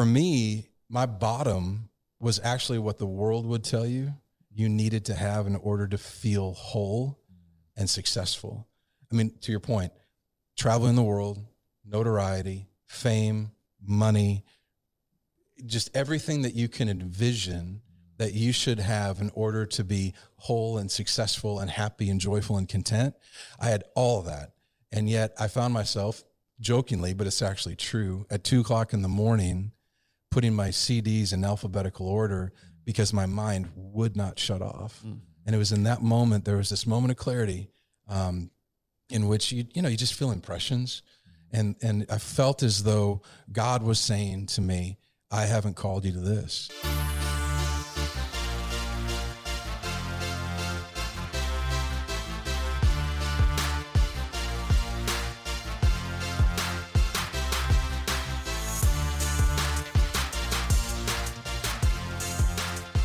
for me, my bottom was actually what the world would tell you you needed to have in order to feel whole and successful. I mean, to your point, traveling the world, notoriety, fame, money, just everything that you can envision that you should have in order to be whole and successful and happy and joyful and content. I had all that. And yet I found myself jokingly, but it's actually true, at 2 o'clock in the morning, putting my CDs in alphabetical order because my mind would not shut off. Mm. And it was in that moment, there was this moment of clarity in which, you just feel impressions. And I felt as though God was saying to me, I haven't called you to this.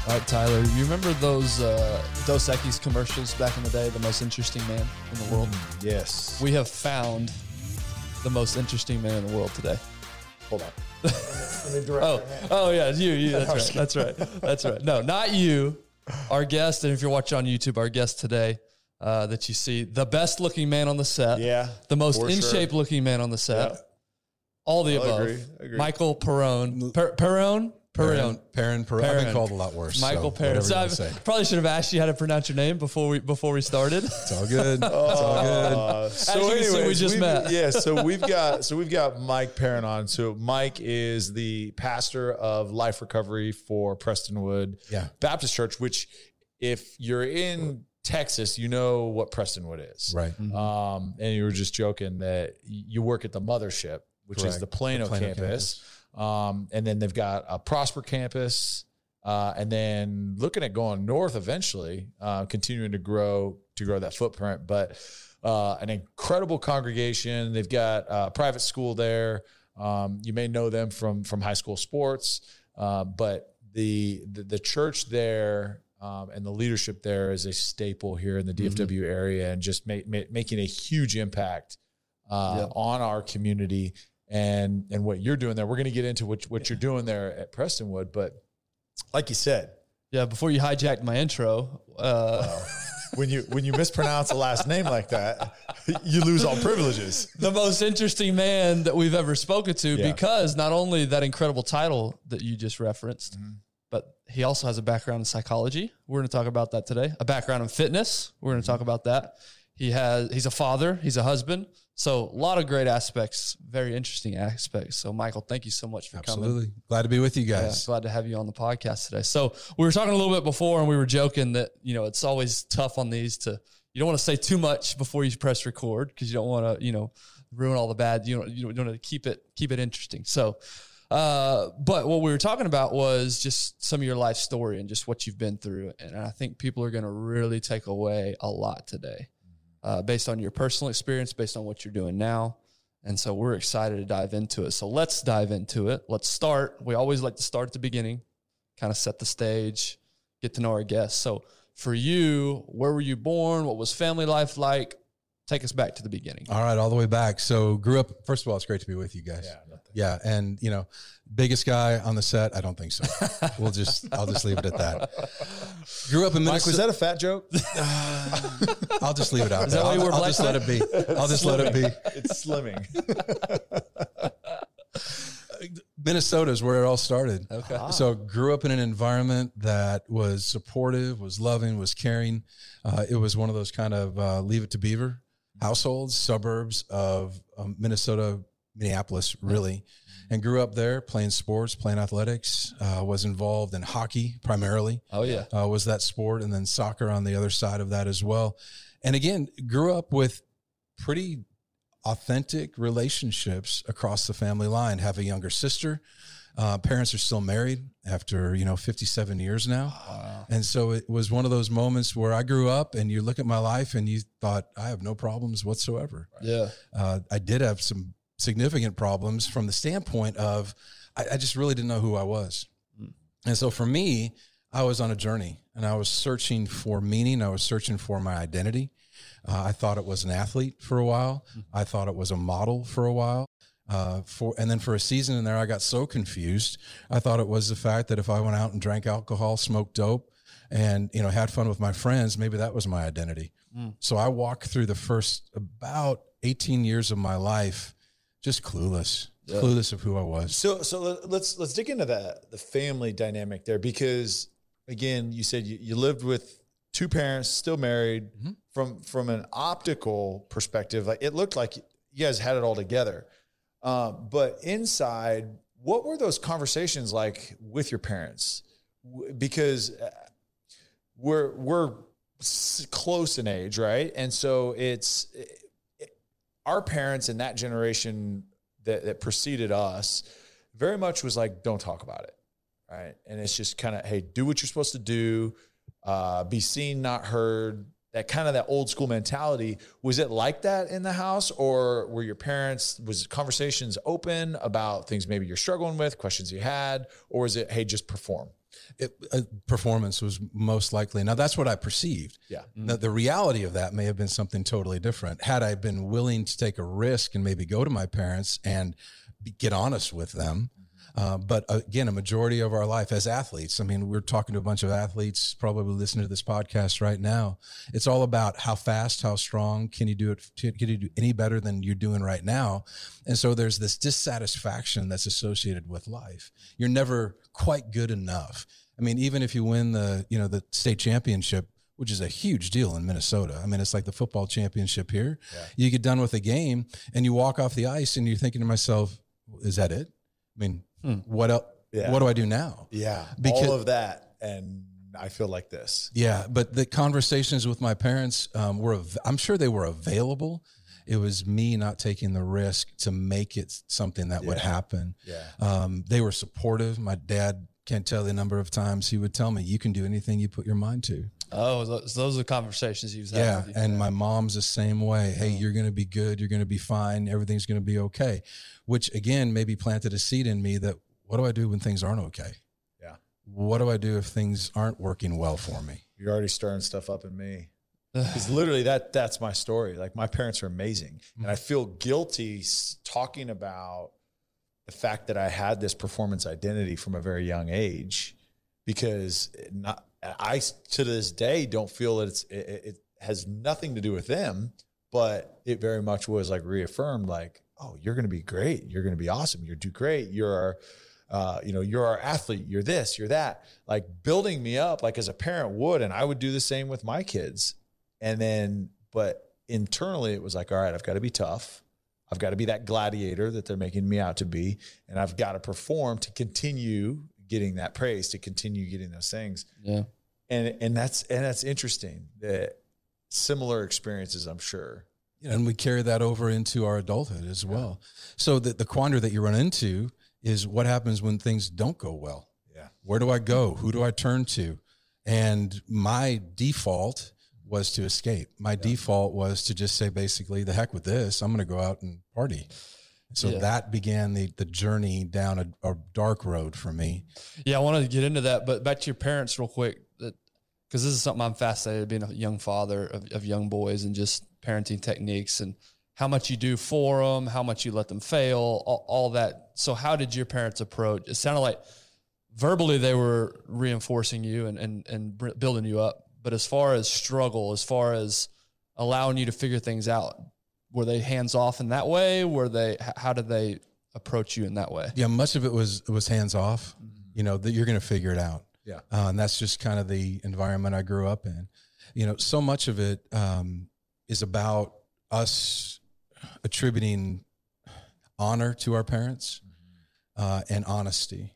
All right, Tyler, you remember those Dos Equis commercials back in the day, the most interesting man in the world? Yes. We have found the most interesting man in the world today. Hold on. Yeah, you. That's right. No, not you. Our guest, and if you're watching on YouTube, our guest today that you see, the best looking man on the set. Yeah. The most in shape looking man on the set. Yeah. All the above. Agree. Michael Perron. Perron. I've been called a lot worse. Michael Perron. So I probably should have asked you how to pronounce your name before we started. It's all good. So anyway, we met. Yeah. So we've got Mike Perron on. So Mike is the pastor of Life Recovery for Prestonwood Baptist Church. Which, if you're in Texas, you know what Prestonwood is, right? Mm-hmm. And you were just joking that you work at the mothership, which is the Plano campus. And then they've got a Prosper campus, and then looking at going north eventually, continuing to grow that footprint, but, an incredible congregation. They've got a private school there. You may know them from high school sports. But the church there, and the leadership there is a staple here in the DFW area and just making a huge impact, on our community. And what you're doing there, we're going to get into what you're doing there at Prestonwood, but like you said, before you hijacked my intro, when you mispronounce a last name like that, you lose all privileges. The most interesting man that we've ever spoken to, because not only that incredible title that you just referenced, but he also has a background in psychology. We're going to talk about that today. A background in fitness. We're going to talk about that. He's a father. He's a husband. So a lot of great aspects, very interesting aspects. So, Michael, thank you so much for coming. Absolutely. Glad to be with you guys. Yeah, glad to have you on the podcast today. So we were talking a little bit before, and we were joking that, it's always tough on these you don't want to say too much before you press record because you don't want to, ruin all the bad. You want to keep it interesting. So, but what we were talking about was just some of your life story and just what you've been through. And I think people are going to really take away a lot today. Based on your personal experience, based on what you're doing now. And so we're excited to dive into it. So let's dive into it. Let's start. We always like to start at the beginning, kind of set the stage, get to know our guests. So for you, where were you born? What was family life like? Take us back to the beginning. All right, all the way back. So grew up, first of all, it's great to be with you guys. Yeah, and, biggest guy on the set? I don't think so. I'll just leave it at that. Grew up in Minnesota. Mike, was that a fat joke? I'll just leave it out. Is that why you were black? I'll just let it be. I'll just let it be. It's slimming. Minnesota is where it all started. Okay. Ah. So grew up in an environment that was supportive, was loving, was caring. It was one of those kind of leave it to Beaver households, suburbs of Minnesota, Minneapolis, really, and grew up there playing sports, playing athletics, was involved in hockey primarily. Oh, yeah. Was that sport, and then soccer on the other side of that as well. And again, grew up with pretty authentic relationships across the family line. Have a younger sister. Parents are still married after, 57 years now. Wow. And so it was one of those moments where I grew up and you look at my life and you thought, I have no problems whatsoever. Right. Yeah. I did have some significant problems from the standpoint of, I just really didn't know who I was. Mm. And so for me, I was on a journey and I was searching for meaning. I was searching for my identity. I thought it was an athlete for a while. I thought it was a model for a while. And then for a season in there, I got so confused. I thought it was the fact that if I went out and drank alcohol, smoked dope, and, you know, had fun with my friends, maybe that was my identity. Mm. So I walked through the first about 18 years of my life just clueless. Yeah. Clueless of who I was. So let's dig into that, the family dynamic there, because again, you said you lived with two parents, still married. Mm-hmm. From an optical perspective, like it looked like you guys had it all together, but inside, what were those conversations like with your parents? Because we're close in age, right? And so it's our parents in that generation that preceded us very much was like, don't talk about it. Right. And it's just kind of, hey, do what you're supposed to do. Be seen, not heard. That kind of that old school mentality. Was it like that in the house, or were your parents, was conversations open about things maybe you're struggling with, questions you had, or is it, hey, just perform? Performance was most likely. Now that's what I perceived. Yeah. Mm-hmm. Now, the reality of that may have been something totally different. Had I been willing to take a risk and maybe go to my parents and get honest with them. But again, a majority of our life as athletes, I mean, we're talking to a bunch of athletes probably listening to this podcast right now. It's all about how fast, how strong, can you do it? Can you do any better than you're doing right now? And so there's this dissatisfaction that's associated with life. You're never quite good enough. I mean, even if you win the state championship, which is a huge deal in Minnesota. I mean, it's like the football championship here. Yeah. You get done with a game and you walk off the ice and you're thinking to myself, is that it? I mean, what else? Yeah. What do I do now? Yeah. Because, all of that. And I feel like this. Yeah. But the conversations with my parents I'm sure they were available. It was me not taking the risk to make it something that would happen. Yeah. They were supportive. My dad, can't tell the number of times he would tell me, you can do anything you put your mind to. Oh, those are the conversations he was having. Yeah, and my mom's the same way. Hey, you're going to be good. You're going to be fine. Everything's going to be okay, which again, maybe planted a seed in me that what do I do when things aren't okay? Yeah. What do I do if things aren't working well for me? You're already stirring stuff up in me. Because literally that's my story. Like my parents are amazing. And I feel guilty talking about the fact that I had this performance identity from a very young age, because I to this day don't feel that it has nothing to do with them, but it very much was like reaffirmed, like, oh, you're going to be great. You're going to be awesome. You're do great. You're our athlete. You're this, you're that, like building me up, like as a parent would, and I would do the same with my kids. And then, but internally it was like, all right, I've got to be tough. I've got to be that gladiator that they're making me out to be. And I've got to perform to continue getting that praise, to continue getting those things. Yeah. And that's interesting, that similar experiences, I'm sure. You know, and we carry that over into our adulthood as well. Yeah. So the quandary that you run into is what happens when things don't go well. Yeah. Where do I go? Who do I turn to? And my default was to escape. My default was to just say, basically, the heck with this, I'm going to go out and party. So that began the journey down a dark road for me. Yeah. I wanted to get into that, but back to your parents real quick, because this is something I'm fascinated, being a young father of young boys, and just parenting techniques and how much you do for them, how much you let them fail, all that. So how did your parents approach? It sounded like verbally they were reinforcing you and building you up. But as far as struggle, as far as allowing you to figure things out, were they hands off in that way? How did they approach you in that way? Yeah, much of it was hands off, you know, that you're going to figure it out. Yeah. And that's just kind of the environment I grew up in. You know, so much of it is about us attributing honor to our parents and honesty.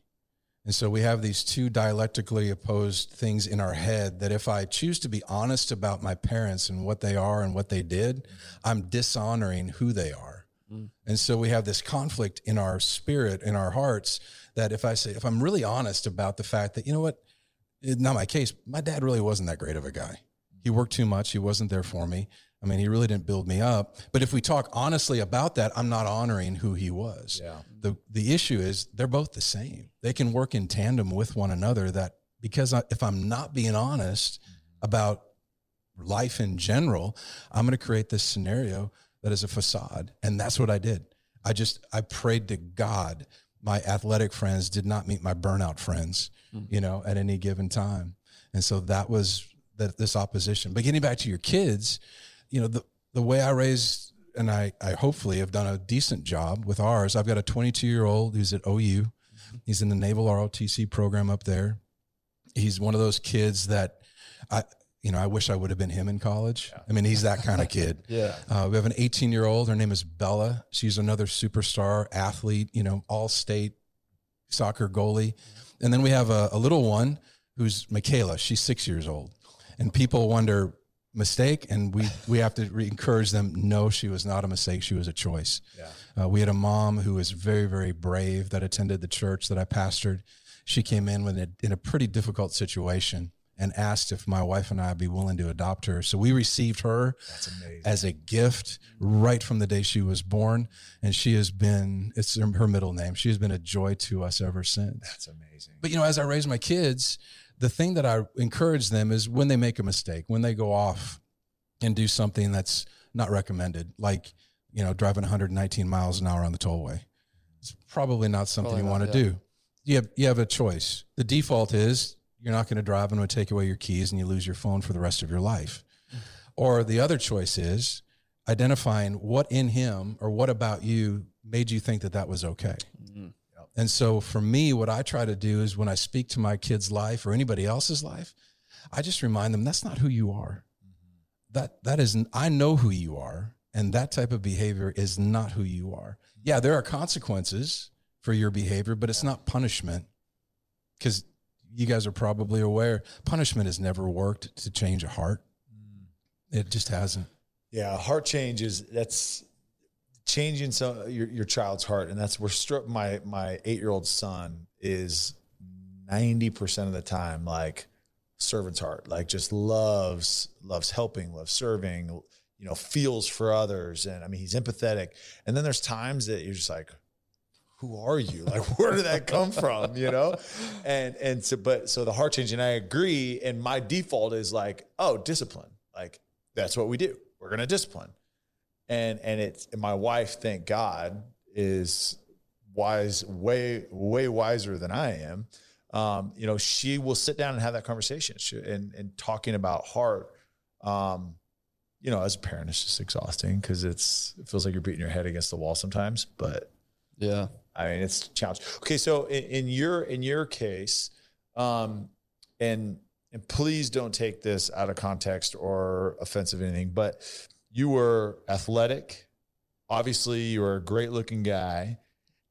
And so we have these two dialectically opposed things in our head, that if I choose to be honest about my parents and what they are and what they did, I'm dishonoring who they are. Mm. And so we have this conflict in our spirit, in our hearts, that if I'm really honest about the fact that, you know what, not my case, my dad really wasn't that great of a guy. He worked too much. He wasn't there for me. I mean, he really didn't build me up. But if we talk honestly about that, I'm not honoring who he was. Yeah. The issue is they're both the same. They can work in tandem with one another, because if I'm not being honest about life in general, I'm going to create this scenario that is a facade. And that's what I did. I prayed to God my athletic friends did not meet my burnout friends, you know, at any given time. And so that was this opposition. But getting back to your kids, you know, the way I raised, and I hopefully have done a decent job with ours. I've got a 22-year-old who's at OU. He's in the Naval ROTC program up there. He's one of those kids that I wish I would have been him in college. Yeah. I mean, he's that kind of kid. Yeah. We have an 18-year-old. Her name is Bella. She's another superstar athlete, you know, all-state soccer goalie. And then we have a little one who's Michaela. She's 6 years old. And people wonder, mistake? And we have to encourage them, no, she was not a mistake. She was a choice. Yeah. We had a mom who was very, very brave that attended the church that I pastored. She came in in a pretty difficult situation and asked if my wife and I would be willing to adopt her. So we received her as a gift right from the day she was born. And she has been, it's her middle name. She has been a joy to us ever since. That's amazing. But, you know, as I raise my kids, the thing that I encourage them is when they make a mistake, when they go off and do something that's not recommended, like, you know, driving 119 miles an hour on the tollway. It's probably not something you want to do. You have a choice. The default is, you're not going to drive and would take away your keys and you lose your phone for the rest of your life. Or the other choice is identifying what in him or what about you made you think that that was okay. Mm-hmm. Yep. And so for me, what I try to do is when I speak to my kid's life or anybody else's life, I just remind them, that's not who you are. Mm-hmm. That isn't, I know who you are. And that type of behavior is not who you are. Yeah. There are consequences for your behavior, but it's not punishment, because you guys are probably aware punishment has never worked to change a heart. It just hasn't. Yeah. Heart change that's changing your child's heart. And that's my 8-year-old son is 90% of the time, like servant's heart, like just loves helping, loves serving, you know, feels for others. And I mean, he's empathetic. And then there's times that you're just like, who are you? Like, where did that come from? You know? So the heart change, and I agree. And my default is like, oh, discipline. Like, that's what we do. We're going to discipline. And my wife, thank God, is wise, way, way wiser than I am. You know, she will sit down and have that conversation and talking about heart. You know, as a parent, it's just exhausting because it feels like you're beating your head against the wall sometimes, but yeah. I mean, it's a challenge. Okay, so in your case, and please don't take this out of context or offensive or anything, but you were athletic. Obviously, you were a great-looking guy.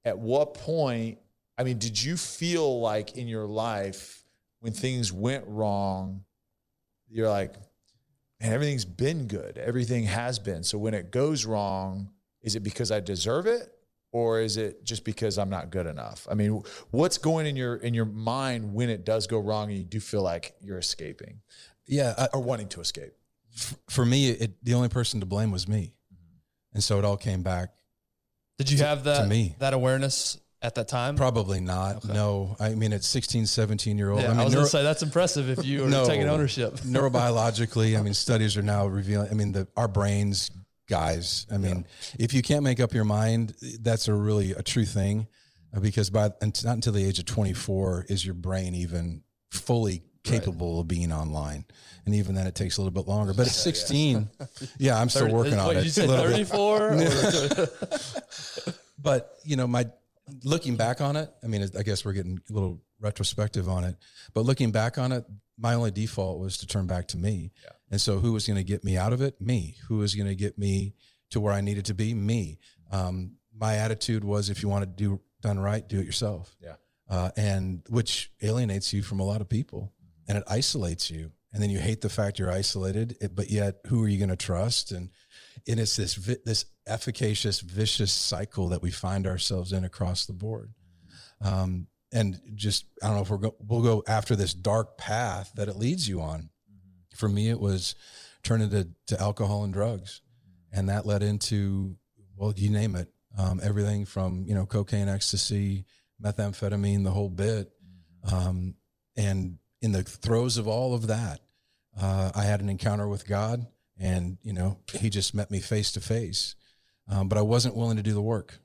At what point, I mean, did you feel like in your life when things went wrong, you're like, man, everything's been good. Everything has been. So when it goes wrong, is it because I deserve it? Or is it just because I'm not good enough? I mean, what's going in your mind when it does go wrong and you do feel like you're escaping? Yeah. Or wanting to escape? For me, the only person to blame was me. Mm-hmm. And so it all came back. Did you have that awareness at that time? Probably not. Okay. No. I mean, at 16, 17-year-old. Yeah, I mean, I was going to say, that's impressive if you were taking ownership. Neurobiologically, I mean, studies are now revealing, I mean, our brains... Guys, I mean, if you can't make up your mind, that's a really true thing, because not until the age of 24 is your brain even fully capable of being online, and even then it takes a little bit longer. But at 16, I'm still working on it. You said 34? But you know, looking back on it, I mean, I guess we're getting a little retrospective on it. But looking back on it, my only default was to turn back to me. Yeah. And so who was going to get me out of it? Me. Who was going to get me to where I needed to be? Me. My attitude was, if you want to done right, do it yourself. Yeah. And which alienates you from a lot of people, and it isolates you. And then you hate the fact you're isolated, but yet who are you going to trust? And it's this efficacious, vicious cycle that we find ourselves in across the board. And just, I don't know if we'll go after this dark path that it leads you on. For me, it was turning to alcohol and drugs, and that led into, well, you name it, everything from, you know, cocaine, ecstasy, methamphetamine, the whole bit. And in the throes of all of that, I had an encounter with God, and, you know, he just met me face to face, but I wasn't willing to do the work.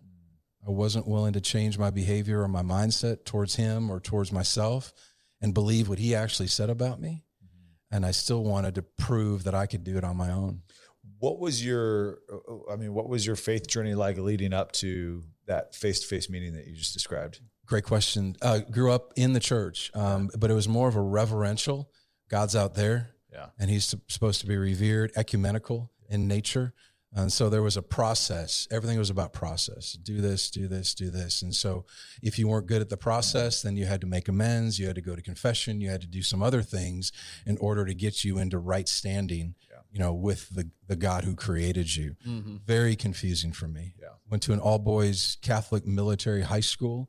I wasn't willing to change my behavior or my mindset towards him or towards myself and believe what he actually said about me. Mm-hmm. And I still wanted to prove that I could do it on my own. What was your, I mean, what was your faith journey like leading up to that face-to-face meeting that you just described? Great question. Grew up in the church, but it was more of a reverential. God's out there, and he's supposed to be revered, ecumenical in nature. And so there was a process. Everything was about process. Do this, do this, do this. And so if you weren't good at the process, then you had to make amends. You had to go to confession. You had to do some other things in order to get you into right standing, you know, with the God who created you. Mm-hmm. Very confusing for me. Yeah. Went to an all-boys Catholic military high school,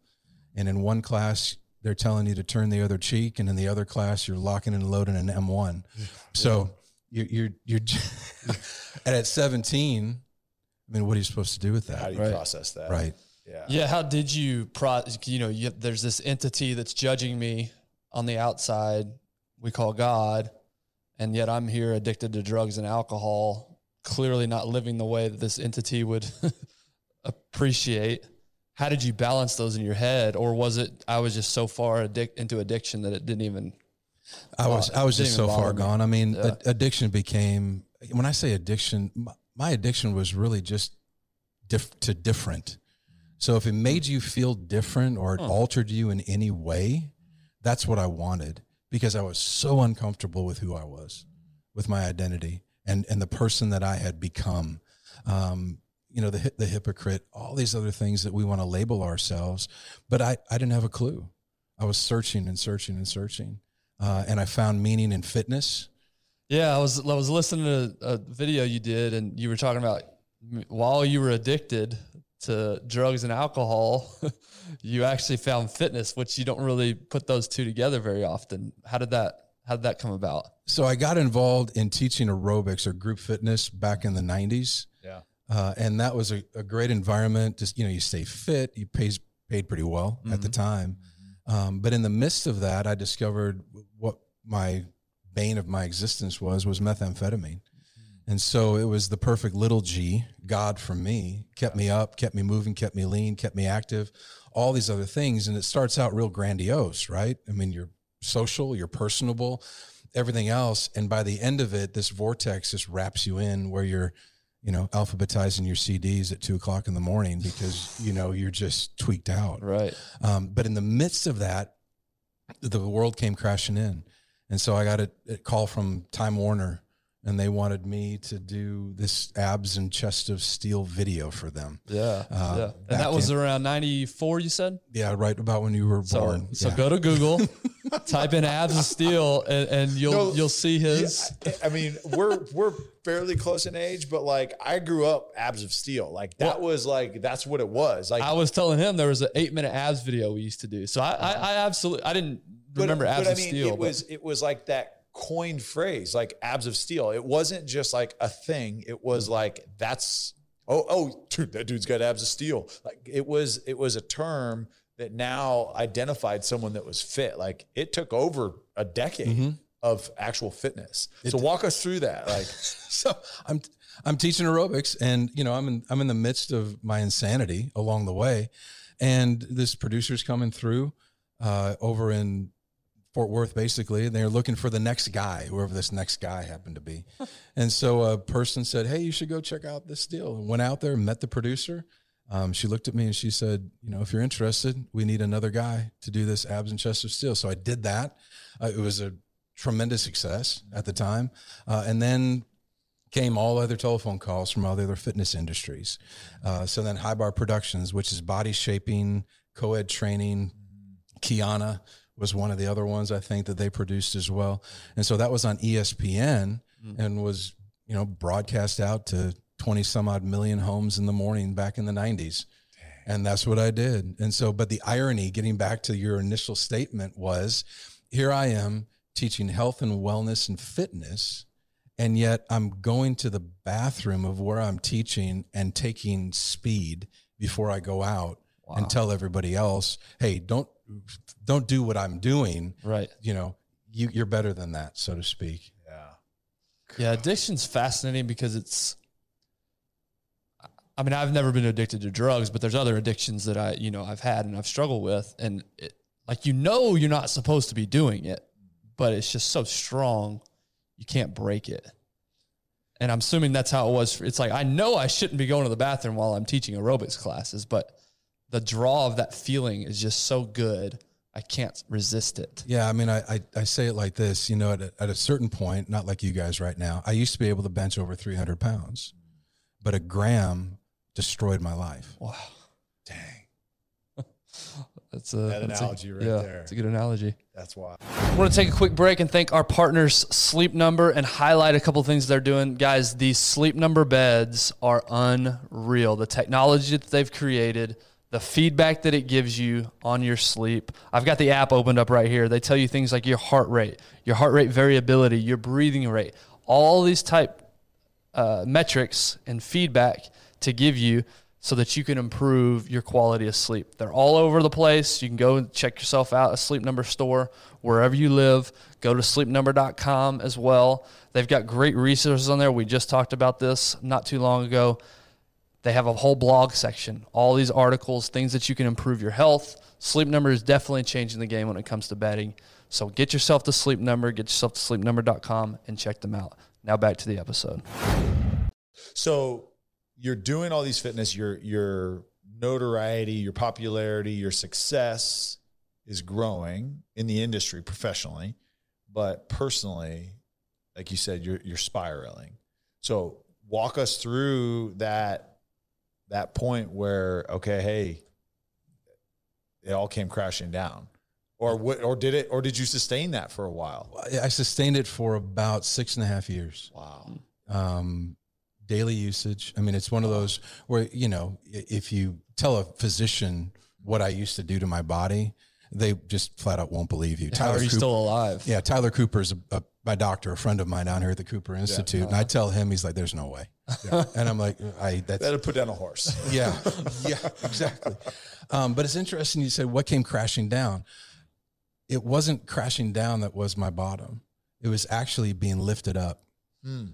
and in one class, they're telling you to turn the other cheek, and in the other class, you're locking and loading an M1. So you're and at 17, I mean, what are you supposed to do with that? How do you process that? Right. Yeah. Yeah. How did you you know, there's this entity that's judging me on the outside. We call God. And yet I'm here addicted to drugs and alcohol, clearly not living the way that this entity would appreciate. How did you balance those in your head? Or was it, I was just so far into addiction that it didn't even, I was just so far gone. I mean, addiction became, when I say addiction, my addiction was really just different. So if it made you feel different or it altered you in any way, that's what I wanted, because I was so uncomfortable with who I was, with my identity and the person that I had become. You know, the hypocrite, all these other things that we want to label ourselves, but I didn't have a clue. I was searching and searching and searching. And I found meaning in fitness. Yeah, I was listening to a video you did, and you were talking about while you were addicted to drugs and alcohol, you actually found fitness, which you don't really put those two together very often. How did that come about? So I got involved in teaching aerobics or group fitness back in the 90s. Yeah. And that was a great environment. Just, you know, you stay fit, you paid pretty well at the time. But in the midst of that, I discovered what my bane of my existence was methamphetamine. And so it was the perfect little G, God for me, kept me up, kept me moving, kept me lean, kept me active, all these other things. And it starts out real grandiose, right? I mean, you're social, you're personable, everything else. And by the end of it, this vortex just wraps you in where you're, you know, alphabetizing your CDs at 2:00 in the morning because, you know, you're just tweaked out. Right. But in the midst of that, the world came crashing in. And so I got a call from Time Warner, and they wanted me to do this Abs and Chest of Steel video for them. Yeah. And that was around 94, you said? Yeah. Right about when you were born. So go to Google, type in Abs of Steel, and you'll see his. Yeah, I mean, we're fairly close in age, but like I grew up Abs of Steel. Like that was like, that's what it was. Like I was telling him there was an 8-minute abs video we used to do. So I absolutely, I didn't remember Abs of Steel. It was like that coined phrase, like Abs of Steel. It wasn't just like a thing. It was like, that's, oh, dude, that dude's got abs of steel. Like it was a term that now identified someone that was fit. Like it took over a decade of actual fitness. So walk us through that. Like, so I'm teaching aerobics, and you know, I'm in the midst of my insanity along the way. And this producer's coming through, over in Fort Worth, basically, and they're looking for the next guy, whoever this next guy happened to be. And so a person said, hey, you should go check out this deal. Went out there, met the producer. She looked at me and she said, you know, if you're interested, we need another guy to do this Abs and Chest of Steel. So I did that. It was a tremendous success at the time. And then came all other telephone calls from all the other fitness industries. So then High Bar Productions, which is body shaping, co-ed training, Kiana was one of the other ones I think that they produced as well. And so that was on ESPN and was, you know, broadcast out to 20 some odd million homes in the morning back in the 90s. Dang. And that's what I did. And so, but the irony, getting back to your initial statement, was here I am teaching health and wellness and fitness, and yet I'm going to the bathroom of where I'm teaching and taking speed before I go out and tell everybody else, hey, don't do what I'm doing. Right. You know, you're better than that, so to speak. Yeah. Yeah. Addiction's fascinating because it's, I mean, I've never been addicted to drugs, but there's other addictions that I've had and I've struggled with. And you're not supposed to be doing it, but it's just so strong, you can't break it. And I'm assuming that's how it was. It's like, I know I shouldn't be going to the bathroom while I'm teaching aerobics classes, but the draw of that feeling is just so good. I can't resist it. Yeah. I mean, I say it like this, at a certain point, not like you guys right now, I used to be able to bench over 300 pounds, but a gram destroyed my life. Wow. Dang. That's an analogy right there. It's a good analogy. That's why. We're going to take a quick break and thank our partners, Sleep Number, and highlight a couple of things they're doing. Guys, these Sleep Number beds are unreal. The technology that they've created, the feedback that it gives you on your sleep. I've got the app opened up right here. They tell you things like your heart rate variability, your breathing rate, all these type metrics and feedback to give you so that you can improve your quality of sleep. They're all over the place. You can go and check yourself out, a Sleep Number store, wherever you live. Go to sleepnumber.com as well. They've got great resources on there. We just talked about this not too long ago. They have a whole blog section, all these articles, things that you can improve your health. Sleep Number is definitely changing the game when it comes to bedding. So get yourself to Sleep Number, get yourself to sleepnumber.com, and check them out. Now back to the episode. So you're doing all these fitness, your notoriety, your popularity, your success is growing in the industry professionally, but personally, like you said, you're spiraling. So walk us through that point where, okay, hey, it all came crashing down. Or did you sustain that for a while? I sustained it for about 6.5 years. Wow. Daily usage. I mean, it's one of those where, if you tell a physician what I used to do to my body, they just flat out won't believe you. Tyler, how are you Cooper, still alive? Yeah. Tyler Cooper is my doctor, a friend of mine down here at the Cooper Institute. Yeah. And I tell him, he's like, there's no way. Yeah. And I'm like, that'll put down a horse. Yeah. Yeah, exactly. But it's interesting. You said, what came crashing down? It wasn't crashing down. That was my bottom. It was actually being lifted up. Mm.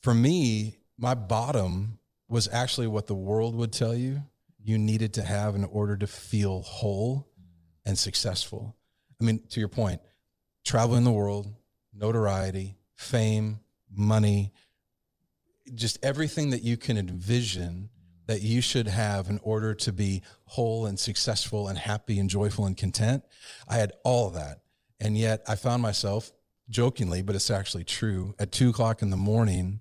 For me, my bottom was actually what the world would tell you needed to have in order to feel whole and successful. I mean, to your point, traveling the world, notoriety, fame, money, just everything that you can envision that you should have in order to be whole and successful and happy and joyful and content. I had all of that. And yet I found myself, jokingly, but it's actually true, at 2:00 in the morning,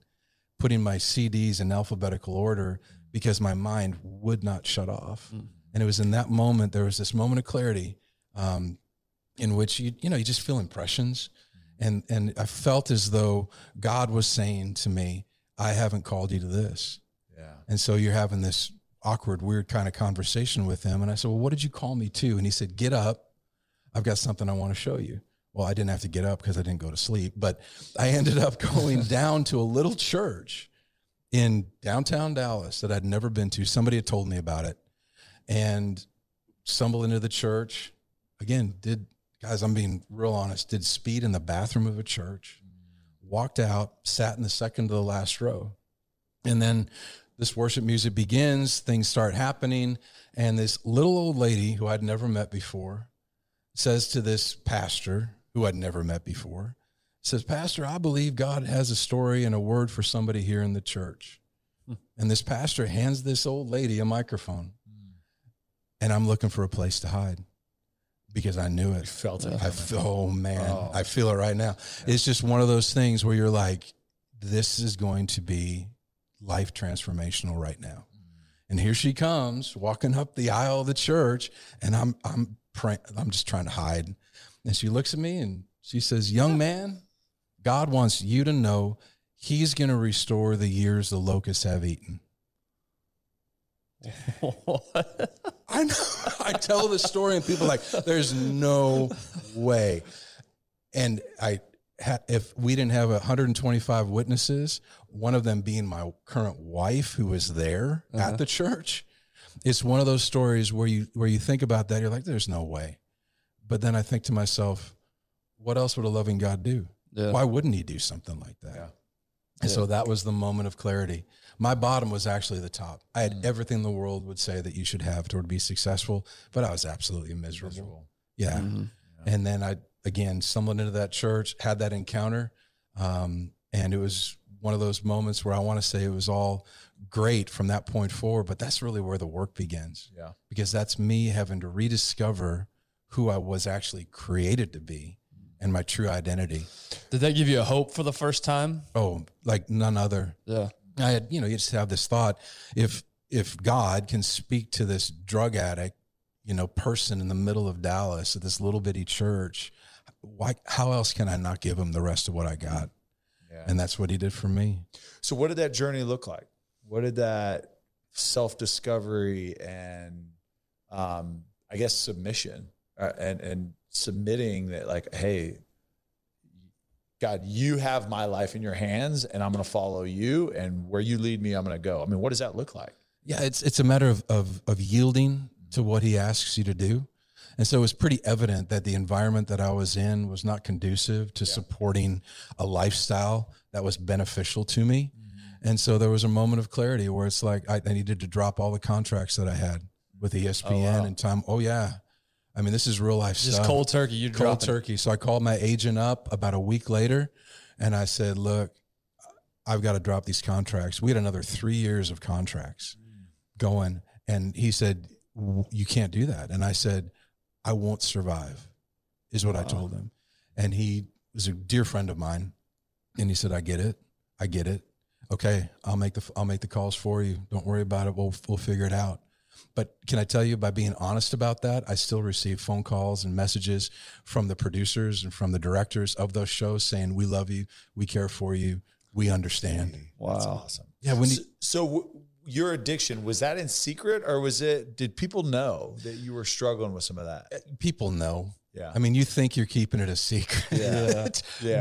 putting my CDs in alphabetical order because my mind would not shut off. Mm. And it was in that moment, there was this moment of clarity in which, you just feel impressions. And I felt as though God was saying to me, I haven't called you to this. Yeah. And so you're having this awkward, weird kind of conversation with him. And I said, well, what did you call me to? And he said, get up. I've got something I want to show you. Well, I didn't have to get up because I didn't go to sleep, but I ended up going down to a little church in downtown Dallas that I'd never been to. Somebody had told me about it and stumbled into the church. Again, I'm being real honest, did speed in the bathroom of a church, walked out, sat in the second to the last row. And then this worship music begins, things start happening. And this little old lady who I'd never met before says to this pastor, who I'd never met before, says, Pastor, I believe God has a story and a word for somebody here in the church. Hmm. And this pastor hands this old lady a microphone. Hmm. And I'm looking for a place to hide because I knew it. You felt it. I feel it right now. Yeah. It's just one of those things where you're like, this is going to be life transformational right now. Hmm. And here she comes walking up the aisle of the church, and I'm praying. I'm just trying to hide. And she looks at me and she says, young man, God wants you to know he's going to restore the years the locusts have eaten. I know. I tell this story and people are like, there's no way. And if we didn't have 125 witnesses, one of them being my current wife who was there at the church, it's one of those stories where you think about that, you're like, there's no way. But then I think to myself, what else would a loving God do? Yeah. Why wouldn't he do something like that? Yeah. And so that was the moment of clarity. My bottom was actually the top. I had everything the world would say that you should have to be successful, but I was absolutely miserable. Yeah. Mm-hmm. Yeah. And then I, again, stumbled into that church, had that encounter. And it was one of those moments where I want to say it was all great from that point forward, but that's really where the work begins. Yeah. Because that's me having to rediscover who I was actually created to be and my true identity. Did that give you a hope for the first time? Oh, like none other. Yeah. I had, you know, you just have this thought, if God can speak to this drug addict, you know, person in the middle of Dallas at this little bitty church, why, how else can I not give him the rest of what I got? Yeah. And that's what he did for me. So what did that journey look like? What did that self-discovery and, I guess submission and submitting that, like, hey, God, you have my life in your hands and I'm going to follow you, and where you lead me, I'm going to go. I mean, what does that look like? Yeah. It's a matter of yielding to what he asks you to do. And so it was pretty evident that the environment that I was in was not conducive to supporting a lifestyle that was beneficial to me. Mm-hmm. And so there was a moment of clarity where it's like, I needed to drop all the contracts that I had with ESPN and Time. Oh yeah. I mean, this is real life stuff. Just cold turkey. You're cold turkey. So I called my agent up about a week later and I said, look, I've got to drop these contracts. We had another 3 years of contracts going. And he said, you can't do that. And I said, I won't survive is what I told him. And he was a dear friend of mine. And he said, I get it. Okay. I'll make the calls for you. Don't worry about it. We'll figure it out. But can I tell you, by being honest about that, I still receive phone calls and messages from the producers and from the directors of those shows saying, we love you, we care for you, we understand. Wow. That's awesome. Yeah. So your addiction, was that in secret, or did people know that you were struggling with some of that? People know. Yeah. I mean, you think you're keeping it a secret, yeah.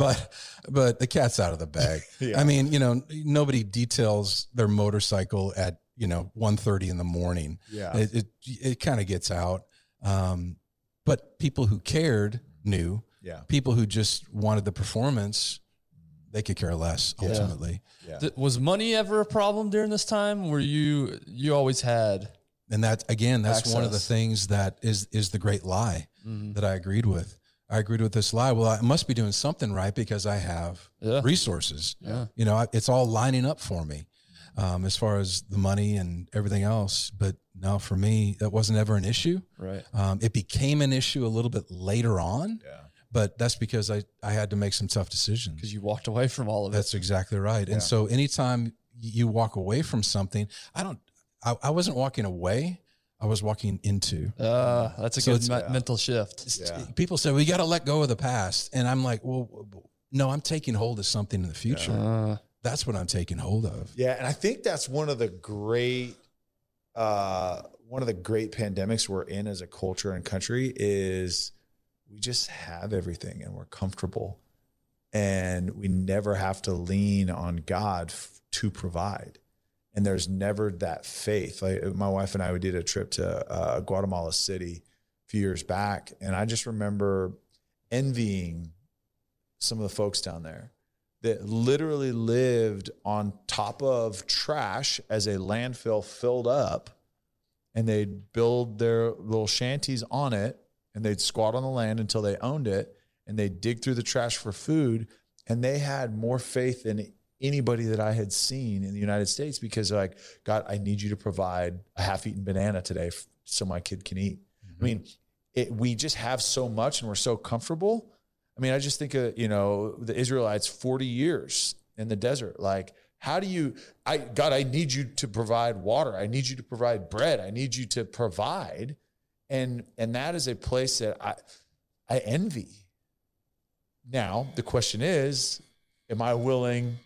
but the cat's out of the bag. Yeah. I mean, you know, nobody details their motorcycle at, you know, 1:30 in the morning. Yeah. It kind of gets out. But people who cared knew. Yeah. People who just wanted the performance, they could care less ultimately. Yeah. Yeah. Was money ever a problem during this time? Were you always had? And that, again, that's access. One of the things that is the great lie that I agreed with. I agreed with this lie. Well, I must be doing something right because I have resources. Yeah. You know, it's all lining up for me. As far as the money and everything else. But no, for me, that wasn't ever an issue. Right. It became an issue a little bit later on, but that's because I had to make some tough decisions. Because you walked away from all of it. That's exactly right. Yeah. And so anytime you walk away from something, I wasn't walking away. I was walking into. That's a good mental shift. Yeah. People say, well, you got to let go of the past. And I'm like, well, no, I'm taking hold of something in the future. That's what I'm taking hold of. Yeah. And I think that's one of the great pandemics we're in as a culture and country is we just have everything and we're comfortable and we never have to lean on God to provide. And there's never that faith. Like my wife and I, we did a trip to Guatemala City a few years back. And I just remember envying some of the folks down there that literally lived on top of trash as a landfill filled up, and they'd build their little shanties on it, and they'd squat on the land until they owned it, and they'd dig through the trash for food. And they had more faith than anybody that I had seen in the United States, because like, God, I need you to provide a half-eaten banana today so my kid can eat. Mm-hmm. I mean, we just have so much and we're so comfortable. I mean, I just think of, you know, the Israelites, 40 years in the desert. Like, how do you, God, I need you to provide water. I need you to provide bread. I need you to provide. And that is a place that I envy. Now, the question is, am I willing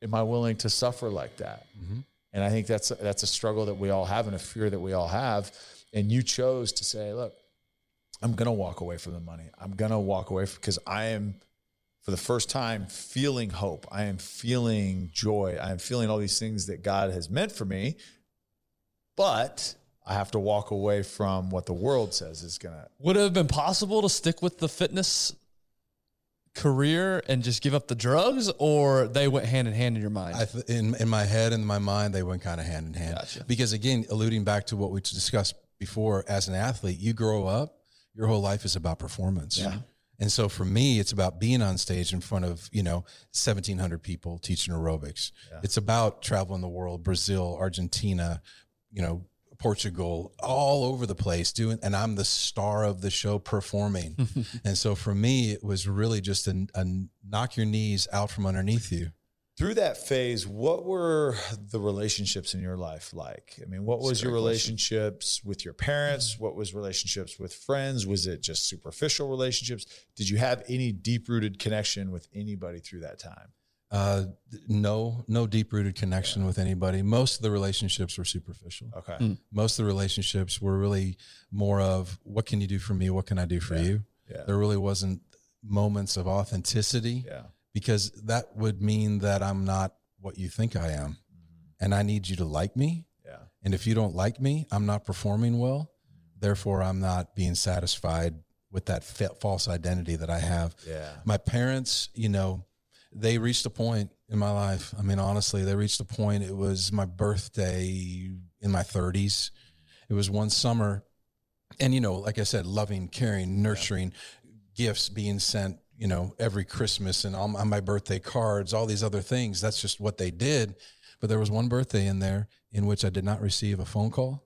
to suffer like that? Mm-hmm. And I think that's a struggle that we all have and a fear that we all have. And you chose to say, look, I'm going to walk away from the money. I'm going to walk away because I am, for the first time, feeling hope. I am feeling joy. I am feeling all these things that God has meant for me, but I have to walk away from what the world says is going to. Would it have been possible to stick with the fitness career and just give up the drugs, or they went hand in hand in your mind? In my head and my mind, they went kind of hand in hand. Gotcha. Because again, alluding back to what we discussed before, as an athlete, you grow up, your whole life is about performance. Yeah. And so for me, it's about being on stage in front of, 1,700 people teaching aerobics. Yeah. It's about traveling the world, Brazil, Argentina, Portugal, all over the place and I'm the star of the show performing. And so for me, it was really just a knock your knees out from underneath you. Through that phase, what were the relationships in your life like? I mean, what was your relationships with your parents? What was relationships with friends? Was it just superficial relationships? Did you have any deep-rooted connection with anybody through that time? No deep-rooted connection with anybody. Most of the relationships were superficial. Okay. Mm. Most of the relationships were really more of, what can you do for me? What can I do for you? Yeah. There really wasn't moments of authenticity. Yeah. Because that would mean that I'm not what you think I am. Mm-hmm. And I need you to like me. Yeah. And if you don't like me, I'm not performing well. Mm-hmm. Therefore, I'm not being satisfied with that false identity that I have. Yeah. My parents, they reached a point in my life. I mean, honestly, they reached a point. It was my birthday in my 30s. It was one summer. And, like I said, loving, caring, nurturing, gifts being sent, every Christmas, and on my birthday cards, all these other things. That's just what they did. But there was one birthday in there in which I did not receive a phone call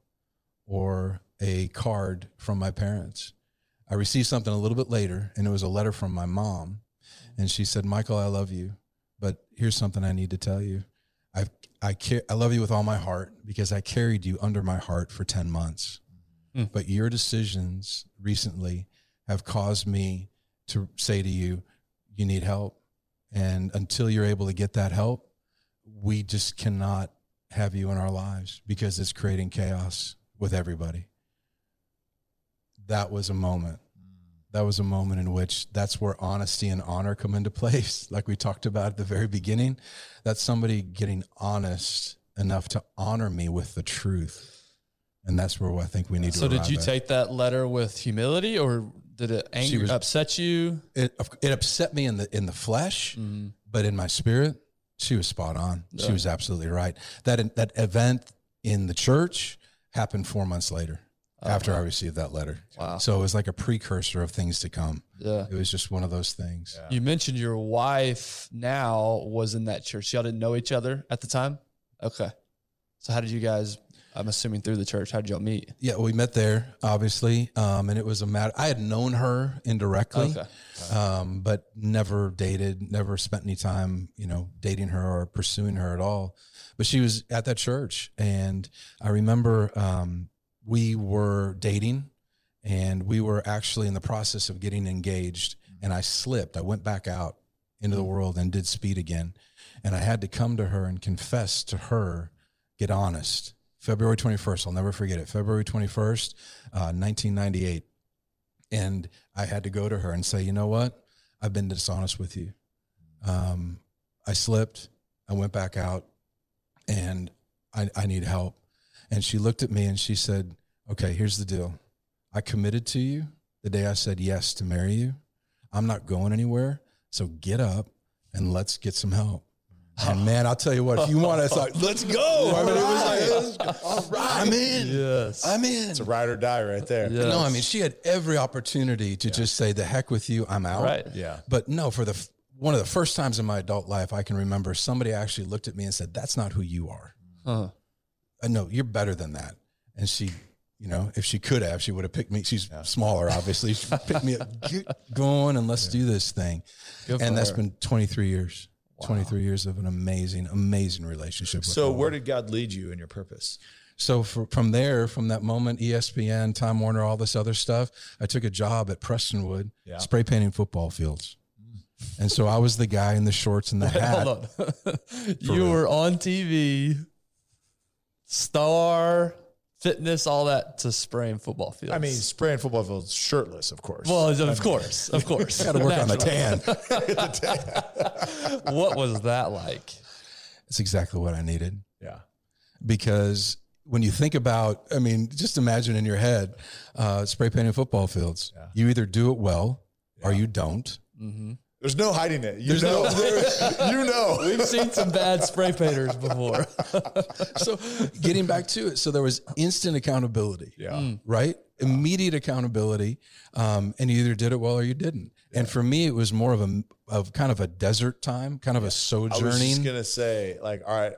or a card from my parents. I received something a little bit later, and it was a letter from my mom. And she said, Michael, I love you, but here's something I need to tell you. I love you with all my heart because I carried you under my heart for 10 months. Mm. But your decisions recently have caused me to say to you, you need help. And until you're able to get that help, we just cannot have you in our lives because it's creating chaos with everybody. That was a moment. That was a moment in which that's where honesty and honor come into place. Like we talked about at the very beginning, that's somebody getting honest enough to honor me with the truth. And that's where I think we need to. So did you take that letter with humility, or did it upset you? It upset me in the flesh, but in my spirit, she was spot on. Yeah. She was absolutely right. That event in the church happened 4 months later. Okay. After I received that letter. Wow. So it was like a precursor of things to come. Yeah. It was just one of those things. Yeah. You mentioned your wife now was in that church. Y'all didn't know each other at the time? Okay. So how did you guys, I'm assuming through the church, how did y'all meet? Yeah, we met there, obviously. And it was a matter, I had known her indirectly, but never dated, never spent any time, dating her or pursuing her at all. But she was at that church. And I remember, we were dating, and we were actually in the process of getting engaged, and I slipped. I went back out into the world and did speed again, and I had to come to her and confess to her, get honest. February 21st, I'll never forget it, February 21st, 1998, and I had to go to her and say, you know what, I've been dishonest with you. I slipped, I went back out, and I need help. And she looked at me and she said, okay, here's the deal. I committed to you the day I said yes to marry you. I'm not going anywhere. So get up and let's get some help. And man, I'll tell you what, if you want us, let's go. I mean, it was like, all right, I'm in. Yes. I'm in. It's a ride or die right there. Yes. No, I mean, she had every opportunity to just say, the heck with you, I'm out. Right. Yeah. But no, one of the first times in my adult life, I can remember somebody actually looked at me and said, that's not who you are. Huh. No, you're better than that. And she, if she could have, she would have picked me. She's smaller, obviously. She picked me up. Get going and let's do this thing. And that's been 23 years. Wow. 23 years of an amazing, amazing relationship. So where did God lead you in your purpose? So from that moment, ESPN, Time Warner, all this other stuff, I took a job at Prestonwood spray painting football fields. And so I was the guy in the shorts and the hat. Hold on. You were on TV. Star, fitness, all that to spraying football fields. I mean, spraying football fields shirtless, of course. Well, of course. Got to work on the tan. What was that like? It's exactly what I needed. Yeah. Because when you think about, I mean, just imagine in your head, spray painting football fields. Yeah. You either do it well or you don't. Mm-hmm. There's no hiding it. You know. We've seen some bad spray painters before. So getting back to it. So there was instant accountability, right? Immediate accountability. And you either did it well or you didn't. Yeah. And for me, it was more of kind of a desert time, kind of a sojourning. I was just going to say, like, all right,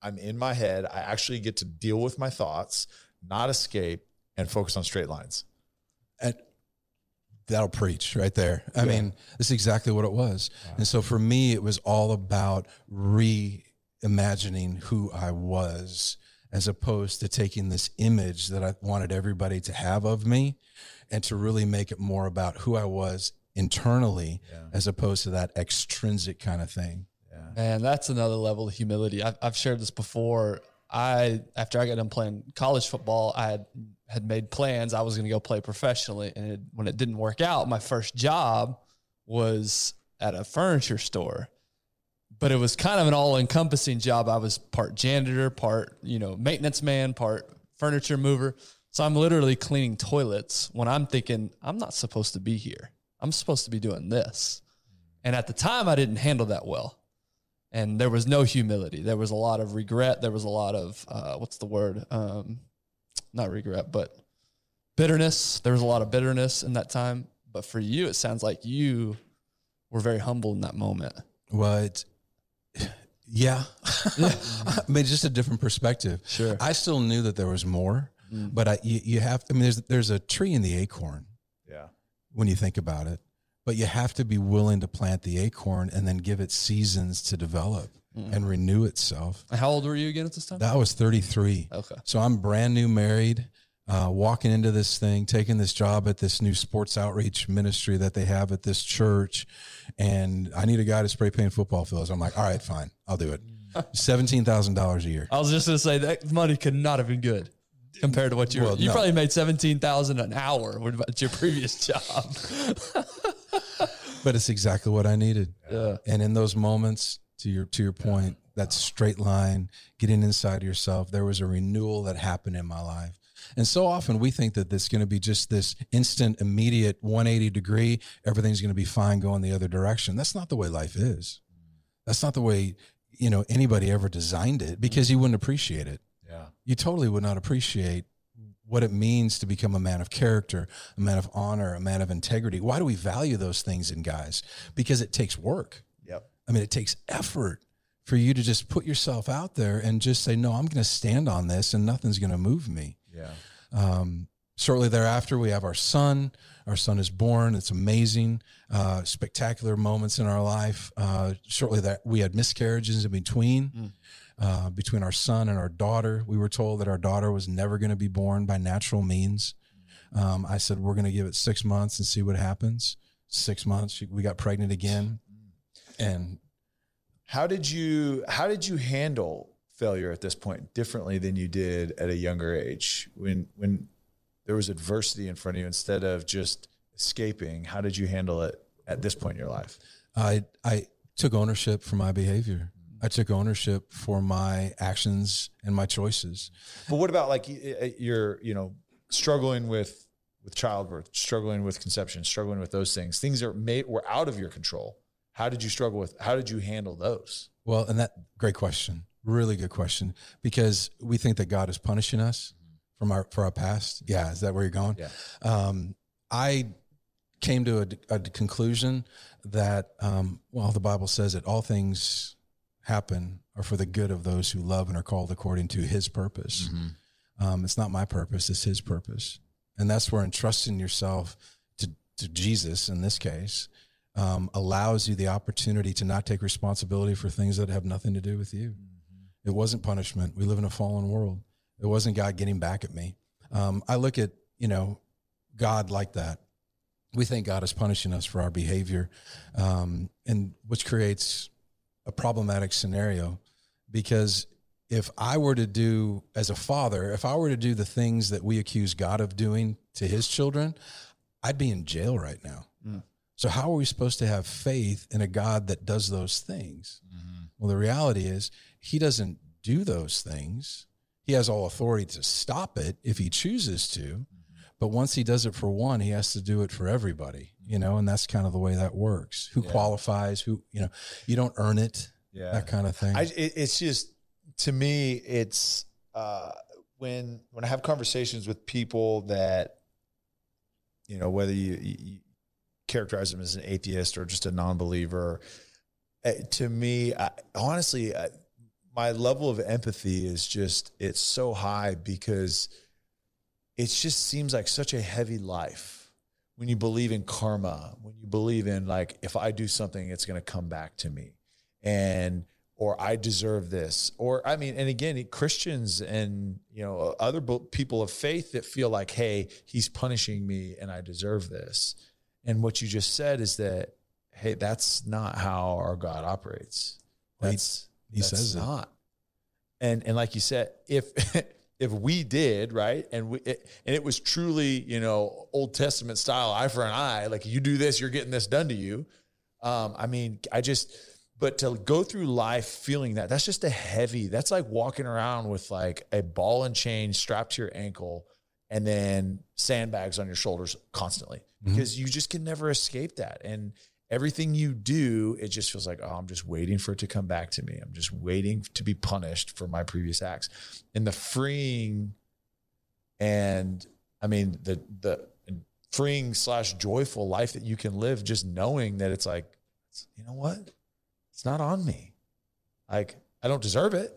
I'm in my head. I actually get to deal with my thoughts, not escape, and focus on straight lines. That'll preach right there. I mean, that's exactly what it was. Wow. And so for me, it was all about reimagining who I was, as opposed to taking this image that I wanted everybody to have of me and to really make it more about who I was internally, as opposed to that extrinsic kind of thing. Yeah. Man, that's another level of humility. I've shared this before. After I got done playing college football, I had made plans. I was going to go play professionally. And when it didn't work out, my first job was at a furniture store, but it was kind of an all encompassing job. I was part janitor, part, maintenance man, part furniture mover. So I'm literally cleaning toilets when I'm thinking I'm not supposed to be here. I'm supposed to be doing this. And at the time I didn't handle that well. And there was no humility. There was a lot of regret. There was a lot of, what's the word? Not regret, but bitterness. There was a lot of bitterness in that time. But for you, it sounds like you were very humble in that moment. Well, I mean, just a different perspective. Sure. I still knew that there was more, but there's a tree in the acorn. Yeah. When you think about it. But you have to be willing to plant the acorn and then give it seasons to develop and renew itself. How old were you again at this time? I was 33. Okay. So I'm brand new married, walking into this thing, taking this job at this new sports outreach ministry that they have at this church. And I need a guy to spray paint football fields. I'm like, all right, fine. I'll do it. $17,000 a year. I was just going to say that money could not have been good. Compared to what you were, probably made $17,000 an hour at your previous job. But it's exactly what I needed. Yeah. And in those moments, to your point, that straight line, getting inside yourself, there was a renewal that happened in my life. And so often we think that it's going to be just this instant, immediate 180 degree. Everything's going to be fine going the other direction. That's not the way life is. That's not the way, anybody ever designed it, because you wouldn't appreciate it. Yeah. You totally would not appreciate what it means to become a man of character, a man of honor, a man of integrity. Why do we value those things in guys? Because it takes work. Yep. I mean, it takes effort for you to just put yourself out there and just say, no, I'm going to stand on this and nothing's going to move me. Yeah. Shortly thereafter, we have our son. Our son is born. It's amazing, spectacular moments in our life. Shortly that we had miscarriages in between. Between our son and our daughter, we were told that our daughter was never going to be born by natural means. I said, we're going to give it 6 months and see what happens. 6 months, we got pregnant again. And how did you handle failure at this point differently than you did at a younger age? When there was adversity in front of you, instead of just escaping, how did you handle it at this point in your life? I took ownership for my behavior. I took ownership for my actions and my choices. But what about like you're, struggling with childbirth, struggling with conception, struggling with those things were out of your control. How did you handle those? Well, and great question, really good question, because we think that God is punishing us for our past. Yeah. Is that where you're going? Yeah. I came to a conclusion that, the Bible says that all things happen are for the good of those who love and are called according to his purpose. It's not my purpose, it's his purpose. And that's where entrusting yourself to Jesus, in this case, allows you the opportunity to not take responsibility for things that have nothing to do with you. It wasn't punishment. We live in a fallen world. It wasn't God getting back at me. I look at, God like that. We think God is punishing us for our behavior, and which creates a problematic scenario, because if I were to do as a father, if I were to do the things that we accuse God of doing to his children, I'd be in jail right now. Mm. So how are we supposed to have faith in a God that does those things? Mm-hmm. Well, the reality is he doesn't do those things. He has all authority to stop it if he chooses to, But once he does it for one, he has to do it for everybody, you know, and that's kind of the way that works. Who qualifies, who, you know, you don't earn it, that kind of thing. It's just, to me, it's when I have conversations with people that, you know, whether you characterize them as an atheist or just a non-believer, to me, honestly, my level of empathy is just, it's so high because it just seems like such a heavy life. When you believe in karma, when you believe in like, if I do something, it's going to come back to me, and, or I deserve this, or, I mean, and again, Christians and, you know, other people of faith that feel like, hey, he's punishing me and I deserve this. And what you just said is that, hey, that's not how our God operates. He says not. And like you said, if we did, right, and it was truly, you know, Old Testament style, eye for an eye, like you do this, you're getting this done to you. But to go through life feeling that, that's just a heavy, that's like walking around with like a ball and chain strapped to your ankle and then sandbags on your shoulders constantly, because you just can never escape that. And everything you do, it just feels like, oh, I'm just waiting for it to come back to me. I'm just waiting to be punished for my previous acts. And the freeing, and I mean, the freeing / joyful life that you can live, just knowing that it's like, you know what? It's not on me. Like, I don't deserve it,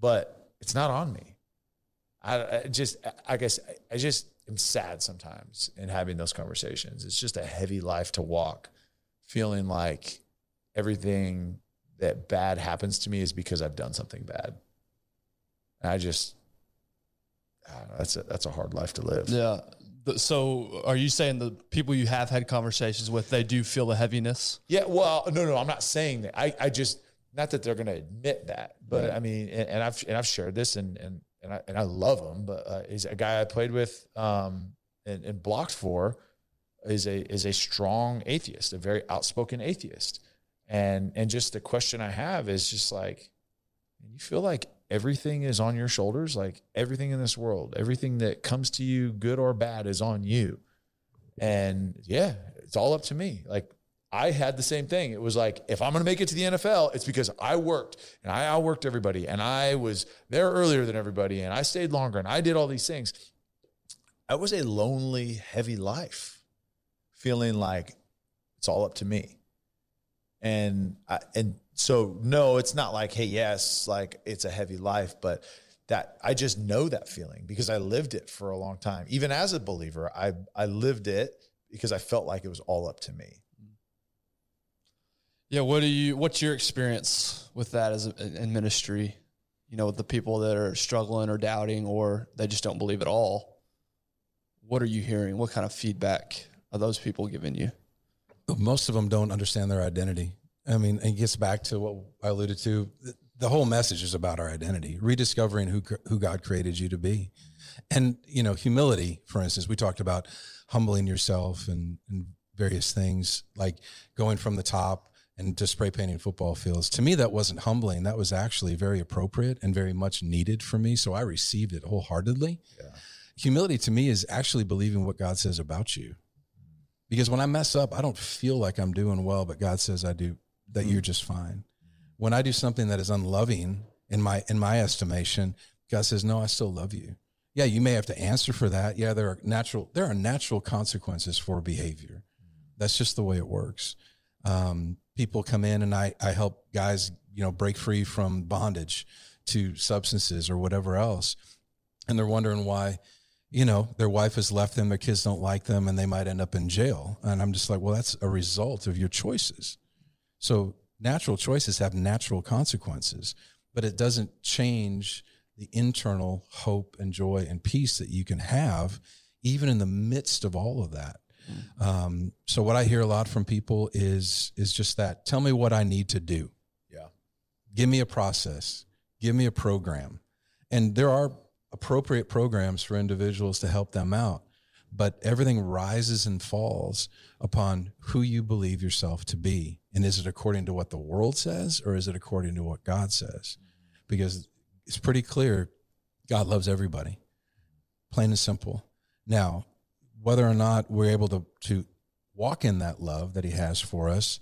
but it's not on me. I guess I am sad sometimes in having those conversations. It's just a heavy life to walk, feeling like everything that bad happens to me is because I've done something bad. And I don't know, that's a hard life to live. Yeah. So are you saying the people you have had conversations with, they do feel the heaviness? Yeah. Well, no, I'm not saying that. I just, not that they're going to admit that, but right. I mean, and I've shared this and I love him, but he's a guy I played with and blocked for is a strong atheist, a very outspoken atheist. And just the question I have is just like, you feel like everything is on your shoulders, like everything in this world, everything that comes to you, good or bad, is on you. And yeah, it's all up to me. Like, I had the same thing. It was like, if I'm going to make it to the NFL, it's because I worked and I outworked everybody and I was there earlier than everybody and I stayed longer and I did all these things. That was a lonely, heavy life, feeling like it's all up to me. So no, it's not like, hey, yes, like it's a heavy life, but that I just know that feeling because I lived it for a long time. Even as a believer, I lived it because I felt like it was all up to me. Yeah. What's your experience with that in ministry? You know, with the people that are struggling or doubting, or they just don't believe at all. What are you hearing? What kind of feedback are those people giving you? Most of them don't understand their identity. I mean, it gets back to what I alluded to. The whole message is about our identity, rediscovering who God created you to be. And, you know, humility, for instance, we talked about humbling yourself and various things, like going from the top and to spray painting football fields. To me, that wasn't humbling. That was actually very appropriate and very much needed for me. So I received it wholeheartedly. Yeah. Humility to me is actually believing what God says about you. Because when I mess up, I don't feel like I'm doing well, but God says I do. That you're just fine. When I do something that is unloving in my estimation, God says, no, I still love you. Yeah. You may have to answer for that. Yeah. There are natural consequences for behavior. That's just the way it works. People come in and I help guys, you know, break free from bondage to substances or whatever else. And they're wondering why, you know, their wife has left them, their kids don't like them, and they might end up in jail. And I'm just like, well, that's a result of your choices. So natural choices have natural consequences, but it doesn't change the internal hope and joy and peace that you can have even in the midst of all of that. So what I hear a lot from people is just that. Tell me what I need to do. Yeah. Give me a process. Give me a program. And there are appropriate programs for individuals to help them out, but everything rises and falls upon who you believe yourself to be. And is it according to what the world says, or is it according to what God says? Because it's pretty clear God loves everybody, plain and simple. Now, whether or not we're able to walk in that love that he has for us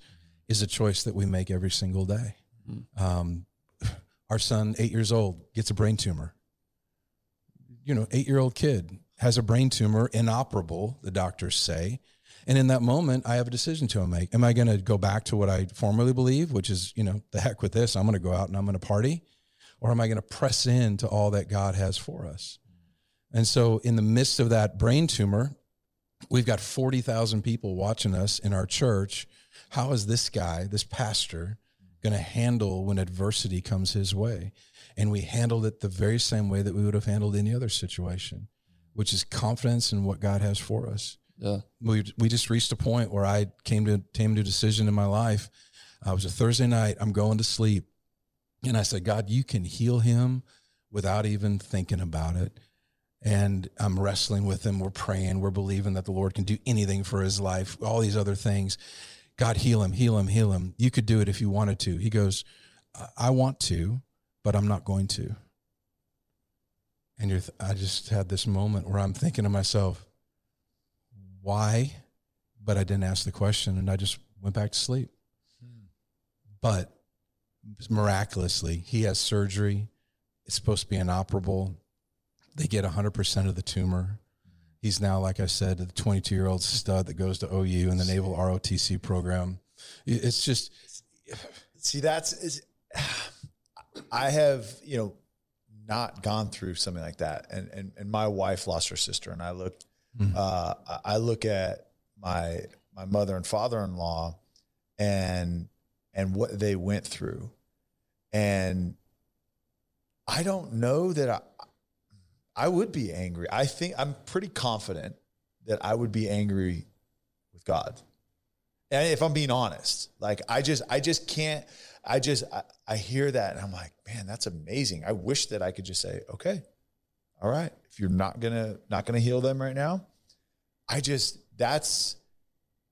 is a choice that we make every single day. Mm-hmm. Our son, 8 years old, gets a brain tumor. You know, 8-year-old kid has a brain tumor, inoperable, the doctors say. And in that moment, I have a decision to make. Am I going to go back to what I formerly believe, which is, you know, the heck with this, I'm going to go out and I'm going to party? Or am I going to press into all that God has for us? And so in the midst of that brain tumor, we've got 40,000 people watching us in our church. How is this guy, this pastor, going to handle when adversity comes his way? And we handled it the very same way that we would have handled any other situation, which is confidence in what God has for us. Yeah. We just reached a point where I came to a decision in my life. It was a Thursday night. I'm going to sleep. And I said, God, you can heal him without even thinking about it. And I'm wrestling with him. We're praying. We're believing that the Lord can do anything for his life, all these other things. God, heal him, heal him, heal him. You could do it if you wanted to. He goes, I want to, but I'm not going to. And I just had this moment where I'm thinking to myself, why? But I didn't ask the question, and I just went back to sleep. Hmm. But miraculously, he has surgery. It's supposed to be inoperable. They get 100% of the tumor. He's now, like I said, the 22-year-old stud that goes to OU in the Naval ROTC program. It's just... See, I have, you know, not gone through something like that. And my wife lost her sister, and I looked... Mm-hmm. I look at my mother and father-in-law and what they went through. And I don't know that I would be angry. I think I'm pretty confident that I would be angry with God. And if I'm being honest, like I just can't, I hear that and I'm like, man, that's amazing. I wish that I could just say, okay, all right. If you're not gonna heal them right now, that's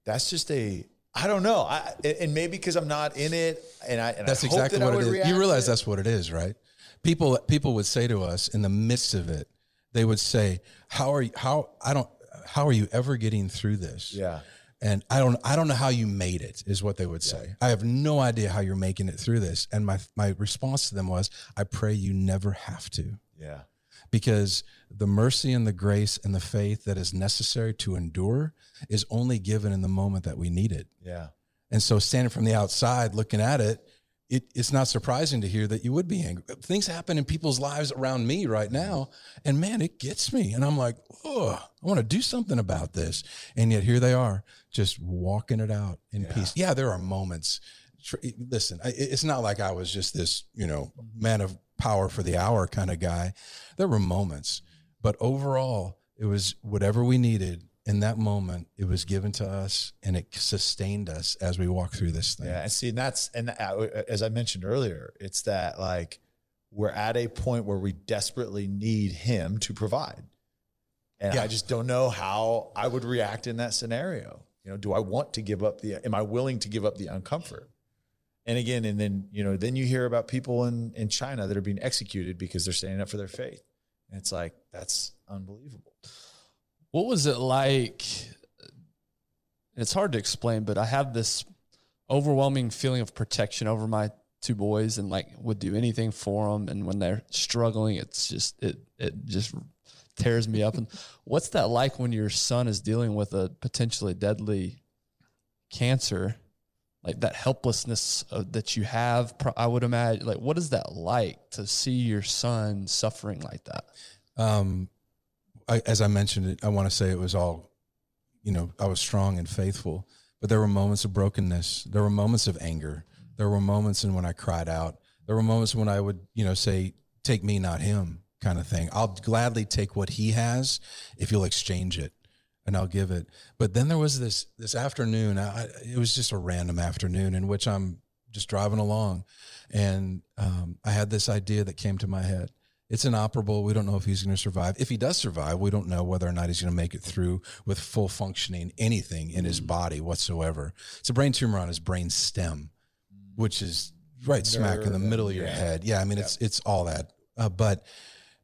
just a, I don't know. And maybe because I'm not in it, and that's exactly what it is. You realize that's what it is, right? People would say to us in the midst of it, they would say, how are you ever getting through this? Yeah. And I don't know how you made it is what they would say. Yeah. I have no idea how you're making it through this. And my response to them was, I pray you never have to. Yeah. Because the mercy and the grace and the faith that is necessary to endure is only given in the moment that we need it. Yeah. And so standing from the outside, looking at it, it's not surprising to hear that you would be angry. Things happen in people's lives around me right now, and man, it gets me. And I'm like, oh, I want to do something about this. And yet here they are just walking it out in peace. Yeah, there are moments. Listen, it's not like I was just this, you know, man of power for the hour kind of guy. There were moments, but overall it was whatever we needed in that moment. It was given to us and it sustained us as we walk through this thing. Yeah. And see, as I mentioned earlier, it's that like, we're at a point where we desperately need him to provide. And I just don't know how I would react in that scenario. You know, do I want to give up am I willing to give up the uncomfort? And again, and then, you know, then you hear about people in China that are being executed because they're standing up for their faith. And it's like, that's unbelievable. What was it like? It's hard to explain, but I have this overwhelming feeling of protection over my two boys and like would do anything for them. And when they're struggling, it's just, it just tears me up. And what's that like when your son is dealing with a potentially deadly cancer? Like that helplessness that you have, I would imagine, like, what is that like to see your son suffering like that? As I mentioned it, I want to say it was all, you know, I was strong and faithful, but there were moments of brokenness. There were moments of anger. There were moments when I cried out. There were moments when I would, you know, say, take me, not him kind of thing. I'll gladly take what he has if you'll exchange it. And I'll give it. But then there was this afternoon, it was just a random afternoon in which I'm just driving along. And I had this idea that came to my head. It's inoperable. We don't know if he's going to survive. If he does survive, we don't know whether or not he's going to make it through with full functioning, anything in his body whatsoever. It's a brain tumor on his brain stem, which is right smack in the middle of your head. Yeah. I mean, it's all that. But,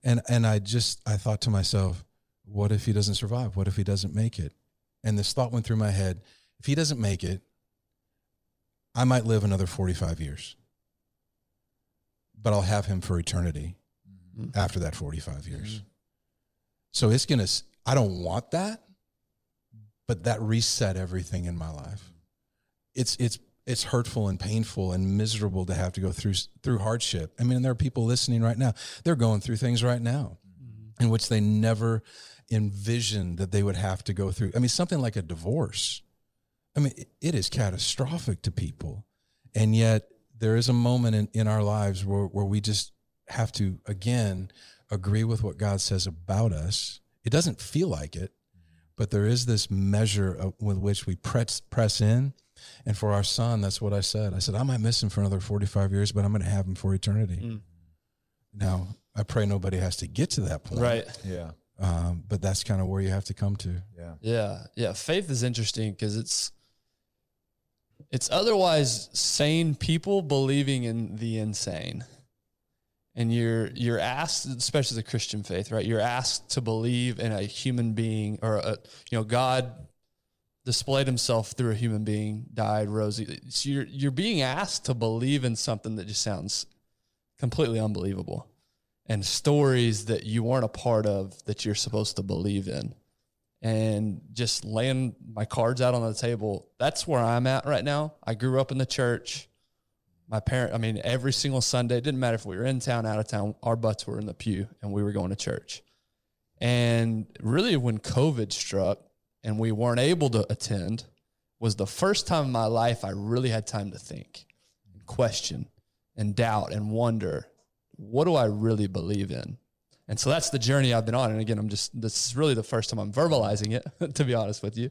and I thought to myself, what if he doesn't survive? What if he doesn't make it? And this thought went through my head. If he doesn't make it, I might live another 45 years, but I'll have him for eternity mm-hmm. after that 45 years. Mm-hmm. So it's going to, I don't want that, but that reset everything in my life. It's hurtful and painful and miserable to have to go through hardship. I mean, and there are people listening right now. They're going through things right now mm-hmm. in which they never envisioned that they would have to go through. I mean, something like a divorce. I mean, it is catastrophic to people. And yet there is a moment in our lives where we just have to, again, agree with what God says about us. It doesn't feel like it, but there is this measure with which we press in. And for our son, that's what I said. I said, I might miss him for another 45 years, but I'm going to have him for eternity. Mm. Now, I pray nobody has to get to that point. Right. Yeah. But that's kind of where you have to come to. Yeah. Yeah. Yeah. Faith is interesting because it's otherwise sane people believing in the insane. And you're asked, especially the Christian faith, right? You're asked to believe in a human being or God displayed himself through a human being, died, rose. So you're being asked to believe in something that just sounds completely unbelievable, and stories that you weren't a part of that you're supposed to believe in. And just laying my cards out on the table, that's where I'm at right now. I grew up in the church. My parents, every single Sunday, it didn't matter if we were in town, out of town, our butts were in the pew and we were going to church. And really when COVID struck and we weren't able to attend was the first time in my life I really had time to think, and question and doubt and wonder, what do I really believe in? And so that's the journey I've been on. And again, this is really the first time I'm verbalizing it, to be honest with you.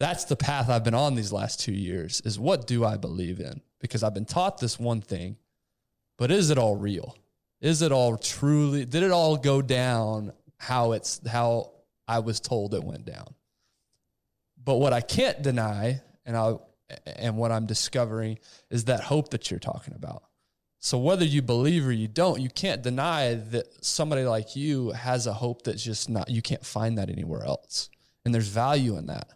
That's the path I've been on these last 2 years is what do I believe in? Because I've been taught this one thing, but is it all real? Is it all truly, did it all go down how I was told it went down? But what I can't deny and what I'm discovering is that hope that you're talking about. So whether you believe or you don't, you can't deny that somebody like you has a hope that's just not, you can't find that anywhere else. And there's value in that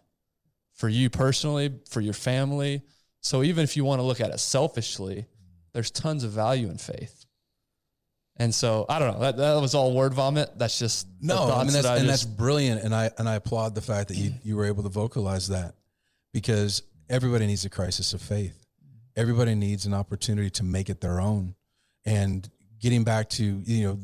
for you personally, for your family. So even if you want to look at it selfishly, there's tons of value in faith. And so I don't know, that was all word vomit. That's just, no, I mean, that's brilliant. And I applaud the fact that you were able to vocalize that, because everybody needs a crisis of faith. Everybody needs an opportunity to make it their own. And getting back to,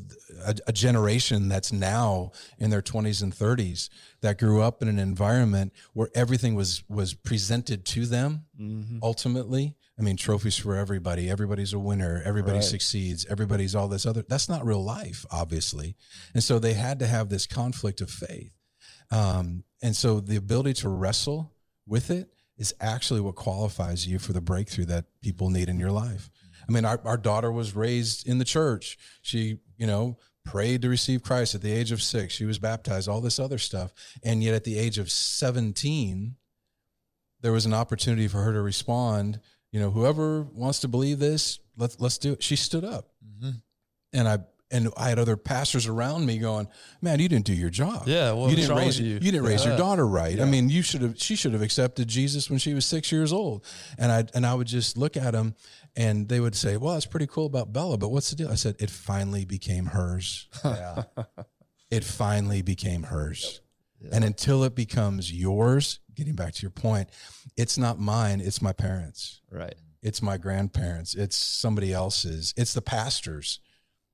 a generation that's now in their 20s and 30s that grew up in an environment where everything was presented to them mm-hmm. ultimately. I mean, trophies for everybody. Everybody's a winner. Everybody succeeds. Everybody's all this other. That's not real life, obviously. And so they had to have this conflict of faith. And so the ability to wrestle with it is actually what qualifies you for the breakthrough that people need in your life. I mean, our daughter was raised in the church. She, prayed to receive Christ at the age of 6. She was baptized, all this other stuff. And yet at the age of 17, there was an opportunity for her to respond, whoever wants to believe this, let's do it. She stood up. Mm-hmm. And I had other pastors around me going, man, you didn't do your job. Yeah. Well, you didn't raise your daughter right. Yeah. I mean, she should have accepted Jesus when she was 6 years old. And I would just look at them and they would say, well, that's pretty cool about Bella, but what's the deal? I said, it finally became hers. Yeah. It finally became hers. Yep. Yep. And until it becomes yours, getting back to your point, it's not mine. It's my parents. Right. It's my grandparents. It's somebody else's. It's the pastor's.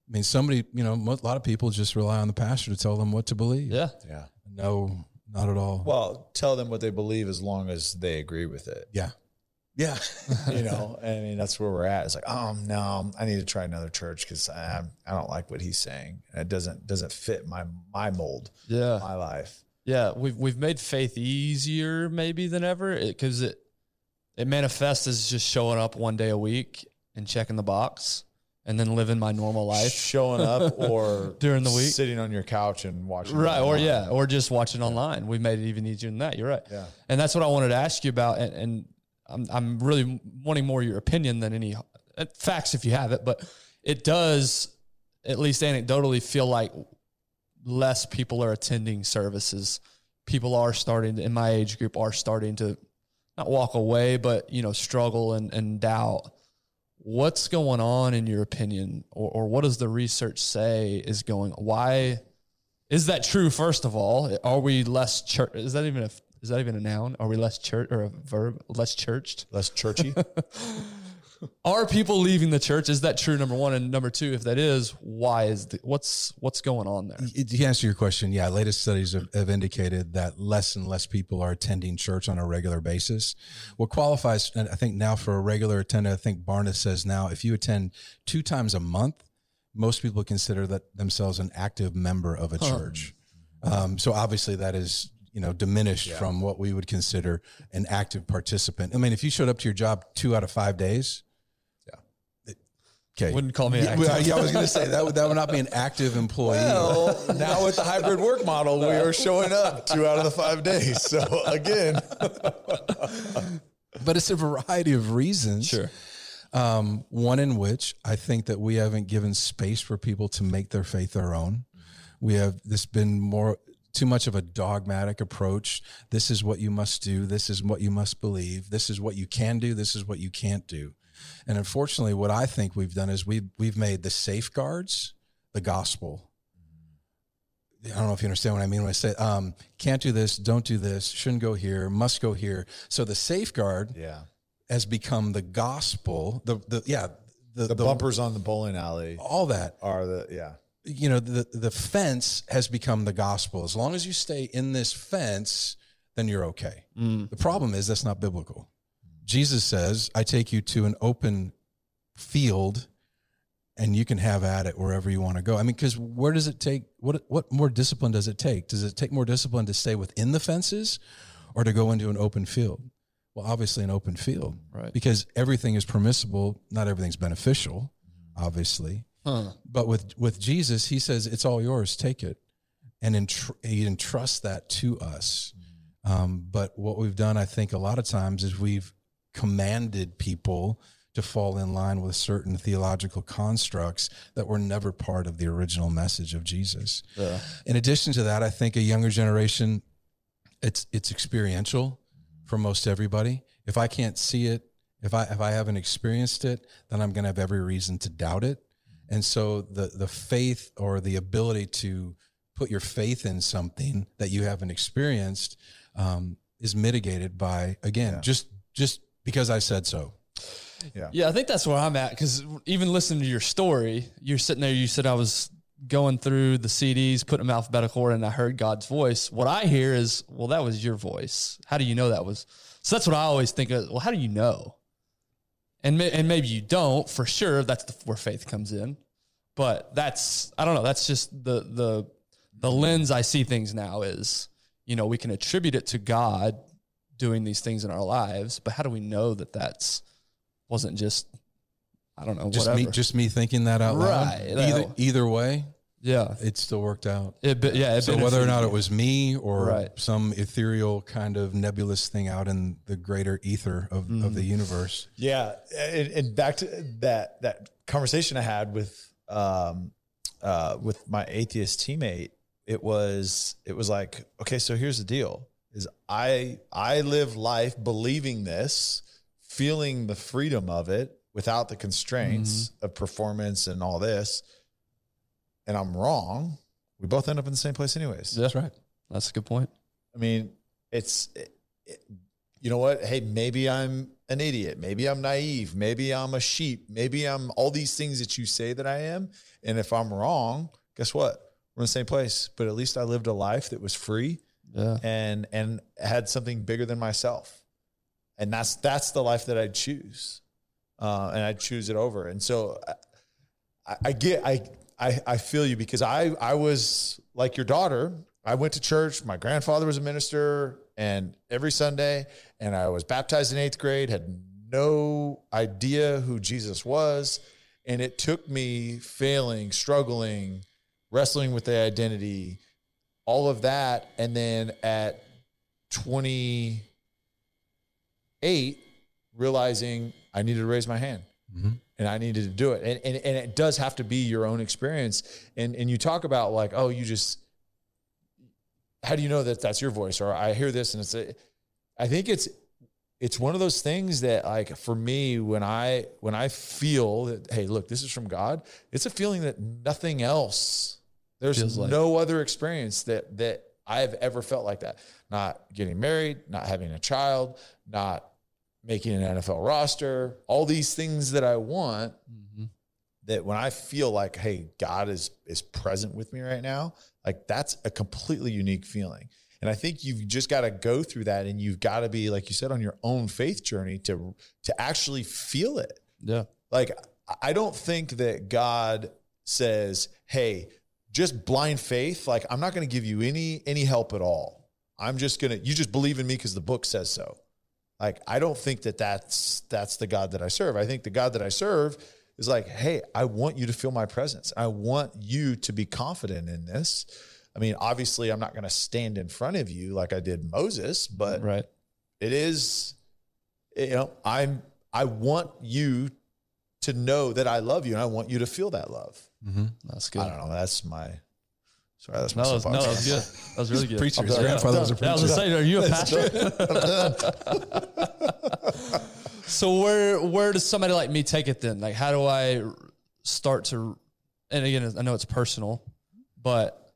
I mean, somebody, a lot of people just rely on the pastor to tell them what to believe. Yeah. Yeah. No, not at all. Well, tell them what they believe as long as they agree with it. Yeah. Yeah. That's where we're at. It's like, oh no, I need to try another church because I don't like what he's saying. And it doesn't fit my mold. Yeah. My life. Yeah. We've made faith easier maybe than ever because it manifests as just showing up one day a week and checking the box. And then living my normal life, showing up or during the week, sitting on your couch and watching. Right. Online. Or just watching online. We've made it even easier than that. You're right. Yeah. And that's what I wanted to ask you about. And I'm really wanting more your opinion than any facts if you have it, but it does at least anecdotally feel like less people are attending services. People are starting to, in my age group, are starting to not walk away, but, you know, struggle and doubt. What's going on in your opinion, or what does the research say is going? Why is that true? First of all, are we less church? Is that even a noun? Are we less church or a verb? Less churched? Less churchy? Are people leaving the church? Is that true? Number one. And number two, if that is, why is the, what's going on there? To answer your question, yeah, latest studies have indicated that less and less people are attending church on a regular basis. What qualifies, and I think now for a regular attender, I think Barna says now, if you attend 2 times a month, most people consider that themselves an active member of a church. So obviously that is, you know, diminished from what we would consider an active participant. I mean, if you showed up to your job 2 out of 5 days, okay, wouldn't call me an active. Yeah, I was going to say that would not be an active employee. Well, now with the hybrid work model, we are showing up 2 out of the 5 days. So again, but it's a variety of reasons. Sure. One in which I think that we haven't given space for people to make their faith their own. We have, this been more, too much of a dogmatic approach. This is what you must do. This is what you must believe. This is what you can do. This is what you can't do. And unfortunately, what I think we've done is we've made the safeguards the gospel. I don't know if you understand what I mean when I say can't do this, don't do this, shouldn't go here, must go here. So the safeguard has become the gospel. The bumpers on the bowling alley, all that are the You know, the fence has become the gospel. As long as you stay in this fence, then you're okay. The problem is that's not biblical. Jesus says, I take you to an open field and you can have at it wherever you want to go. I mean, because where does it take, what more discipline does it take? Does it take more discipline to stay within the fences or to go into an open field? Well, obviously an open field, right? Because everything is permissible. Not everything's beneficial, obviously. But with Jesus, he says, it's all yours, take it. And he entrusts that to us. But what we've done, I think, a lot of times is we've commanded people to fall in line with certain theological constructs that were never part of the original message of Jesus. Yeah. In addition to that, I think a younger generation, it's experiential for most everybody. If I can't see it, if I haven't experienced it, then I'm going to have every reason to doubt it. And so the faith or the ability to put your faith in something that you haven't experienced is mitigated by, again, just because I said so. Yeah, I think that's where I'm at, because even listening to your story, you're sitting there, you said I was going through the CDs, putting them alphabetical order, and I heard God's voice. What I hear is, well, that was your voice. How do you know that was? So that's what I always think of. Well, how do you know? And maybe you don't, for sure. That's where faith comes in, but that's, I don't know. That's just the lens I see things now is, you know, we can attribute it to God doing these things in our lives, but how do we know that wasn't just, I don't know, just me thinking that out loud. Right. Either way. Yeah. It still worked out. So whether or not it was me or some ethereal kind of nebulous thing out in the greater ether of the universe. Yeah. And back to that conversation I had with my atheist teammate, it was like, okay, so here's the deal is I live life believing this, feeling the freedom of it without the constraints of performance and all this. And I'm wrong, we both end up in the same place anyways. That's right. That's a good point. I mean, you know what? Hey, maybe I'm an idiot. Maybe I'm naive. Maybe I'm a sheep. Maybe I'm all these things that you say that I am. And if I'm wrong, guess what? We're in the same place, but at least I lived a life that was free and had something bigger than myself. And that's the life that I'd choose. And I'd choose it over. And so I feel you, because I was like your daughter. I went to church. My grandfather was a minister, and every Sunday, and I was baptized in 8th grade, had no idea who Jesus was. And it took me failing, struggling, wrestling with the identity, all of that. And then at 28, realizing I needed to raise my hand. Mm-hmm. And I needed to do it. And it does have to be your own experience. And you talk about like, oh, you just how do you know that that's your voice? Or I hear this, and it's a, I think it's one of those things that, like, for me, when I feel that, hey, look, this is from God, it's a feeling that nothing else, there's no other experience that I've ever felt like that. Not getting married, not having a child, not making an NFL roster, all these things that I want, mm-hmm. that when I feel like, hey, God is present with me right now, like, that's a completely unique feeling. And I think you've just got to go through that, and you've got to be, like you said, on your own faith journey to actually feel it. Yeah. Like, I don't think that God says, hey, just blind faith, like, I'm not going to give you any help at all. I'm just going to, you just believe in me because the book says so. Like, I don't think that's the God that I serve. I think the God that I serve is like, hey, I want you to feel my presence. I want you to be confident in this. I mean, obviously, I'm not going to stand in front of you like I did Moses, but right. It is, you know, I want you to know that I love you, and I want you to feel that love. Mm-hmm. That's good. I don't know. That's my that was good. That was really good. Preacher. His grandfather was a preacher. I was saying, are you a pastor? So where does somebody like me take it then? Like, how do I start to? And again, I know it's personal, but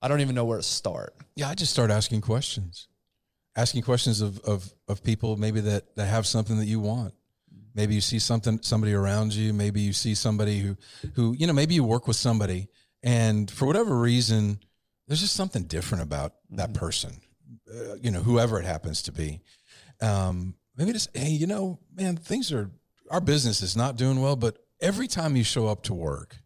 I don't even know where to start. Yeah, I just start asking questions of people maybe that have something that you want. Maybe you see somebody around you. Maybe you see somebody who you know. Maybe you work with somebody, and for whatever reason, there's just something different about that person. You know, whoever it happens to be. Maybe just, hey, you know, man, our business is not doing well, but every time you show up to work,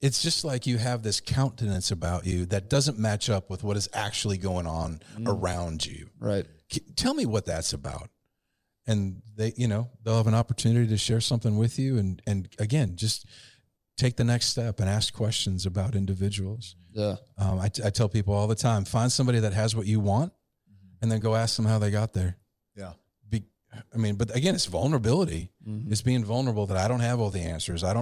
it's just like you have this countenance about you that doesn't match up with what is actually going on around you. Right. Tell me what that's about. And they, you know, they'll have an opportunity to share something with you. And again, just take the next step and ask questions about individuals. Yeah. I tell people all the time, find somebody that has what you want and then go ask them how they got there. Yeah. But again, it's vulnerability. Mm-hmm. It's being vulnerable that I don't have all the answers. I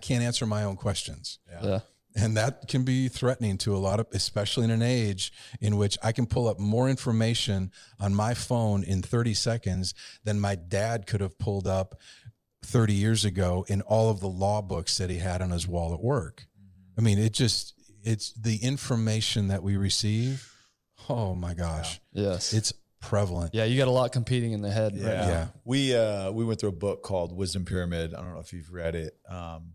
can't answer my own questions. Yeah. Yeah. And that can be threatening to a lot of, especially in an age in which I can pull up more information on my phone in 30 seconds than my dad could have pulled up 30 years ago in all of the law books that he had on his wall at work. Mm-hmm. I mean, it's the information that we receive. Oh my gosh. Yeah. Yes. It's prevalent. Yeah, you got a lot competing in the head. Yeah. Right now. Yeah. We went through a book called Wisdom Pyramid. I don't know if you've read it,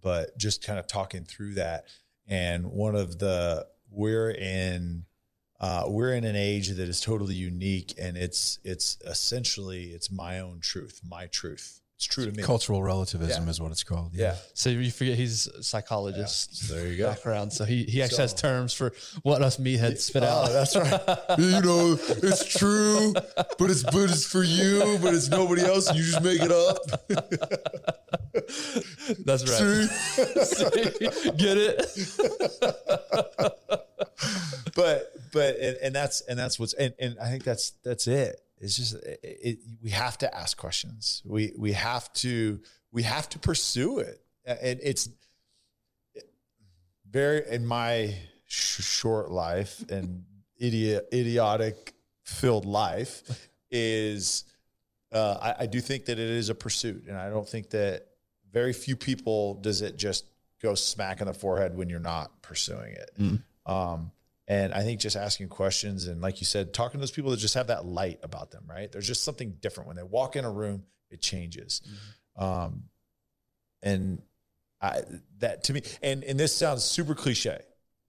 but just kind of talking through that. And one of the we're in an age that is totally unique, and it's essentially it's my own truth, my truth. It's true to me. Cultural relativism is what it's called. Yeah. Yeah. So you forget he's a psychologist. Yeah. There you go. Background. So he actually has terms for what us meatheads spit out. That's right. You know, it's true, but it's for you, but it's nobody else. You just make it up. That's right. See? Get it? But that's I think that's it. It's just, we have to ask questions. We have to pursue it. And it's very, in my short life and idiotic filled life is, I do think that it is a pursuit. And I don't think that very few people does it just go smack in the forehead when you're not pursuing it. Mm-hmm. And I think just asking questions and, like you said, talking to those people that just have that light about them, right? There's just something different. When they walk in a room, it changes. Mm-hmm. And this sounds super cliche,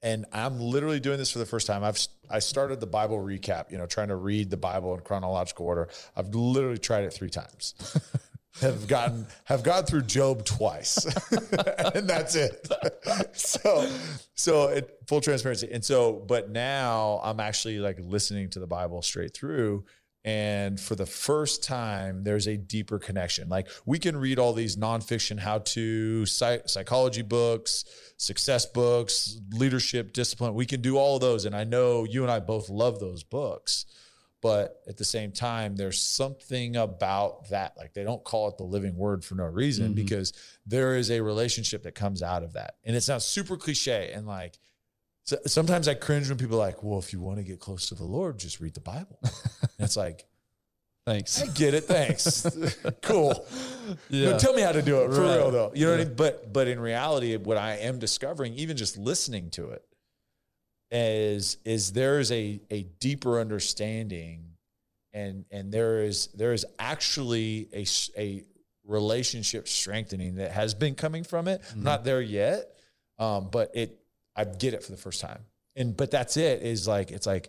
and I'm literally doing this for the first time. I started the Bible recap, you know, trying to read the Bible in chronological order. I've literally tried it 3 times. Have gone through Job twice, and that's it. So full transparency. And so, but now I'm actually like listening to the Bible straight through. And for the first time, there's a deeper connection. Like, we can read all these nonfiction, how-to, psychology books, success books, leadership, discipline. We can do all of those. And I know you and I both love those books. But at the same time, there's something about that. Like, they don't call it the living word for no reason, mm-hmm. because there is a relationship that comes out of that. And it sounds super cliche and like So sometimes I cringe when people are like, well, if you want to get close to the Lord, just read the Bible. And it's like, thanks. I get it. Thanks. Cool. Yeah. No, tell me how to do it for real though. You know what I mean? But in reality, what I am discovering, even just listening to it, is there is a deeper understanding, and there is actually a relationship strengthening that has been coming from it. Mm-hmm. I'm not there yet. But I get it for the first time. But that's it, is like, it's like,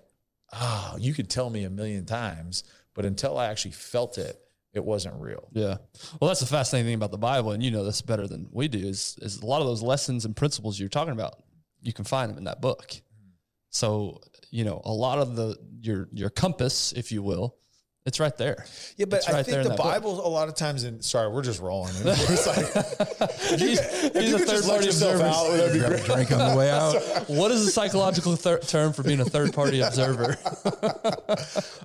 oh, you could tell me a million times, but until I actually felt it, it wasn't real. Yeah. Well, that's the fascinating thing about the Bible, and you know this better than we do, is a lot of those lessons and principles you're talking about, you can find them in that book. Mm-hmm. So, you know, a lot of your compass, if you will, it's right there. Yeah, but I think the Bible book, a lot of times, sorry, we're just rolling. It's like, if you could just let yourself out, that'd be great. Drink on the way out. What is the psychological term for being a third-party observer?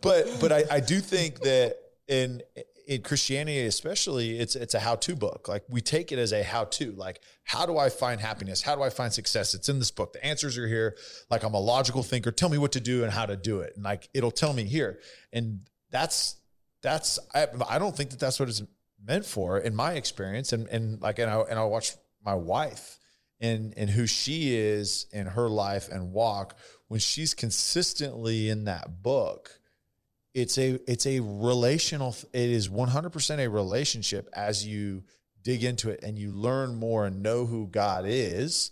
But I do think that in Christianity especially, it's a how-to book. Like, we take it as a how-to. Like, how do I find happiness? How do I find success? It's in this book. The answers are here. Like, I'm a logical thinker. Tell me what to do and how to do it. And, like, it'll tell me here. And I don't think that's what it's meant for in my experience. And I watch my wife and who she is in her life and walk. When she's consistently in that book, it's a relational, it is 100% a relationship as you dig into it and you learn more and know who God is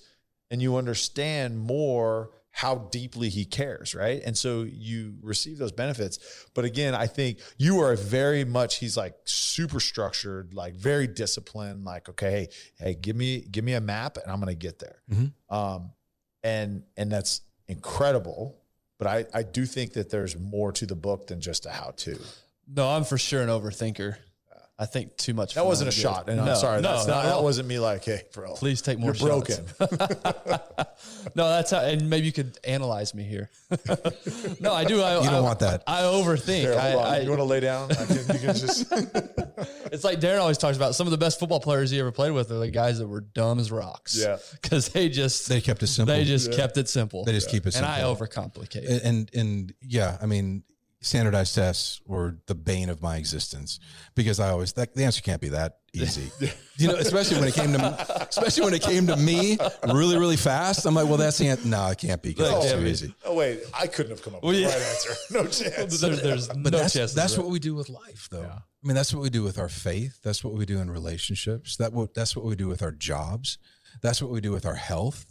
and you understand more how deeply he cares, right? And so you receive those benefits. But again, I think you are very much, he's like super structured, like very disciplined, like, okay, hey, give me a map and I'm going to get there. Mm-hmm. And that's incredible. But I do think that there's more to the book than just a how-to. No, I'm for sure an overthinker. I think too much. That wasn't a shot. And I'm sorry. That wasn't me like, hey, bro. Please take more shots. You're broken. No, that's how, and maybe you could analyze me here. No, I do. You don't want that. I overthink. Darryl, you want to lay down? You can just. It's like Darren always talks about, some of the best football players he ever played with are the guys that were dumb as rocks. Yeah. Because they kept it simple. They just kept it simple. They just keep it simple. And I overcomplicate. And yeah, I mean, standardized tests were the bane of my existence because I always think the answer can't be that easy, you know, especially when it came to me really, really fast. I'm like, well, that's the answer. No, it can't be because it's too easy. Oh wait, I couldn't have come up with the right answer. No chance. There's no chance. That's what we do with life though. Yeah. I mean, that's what we do with our faith. That's what we do in relationships. That's what we do with our jobs. That's what we do with our health.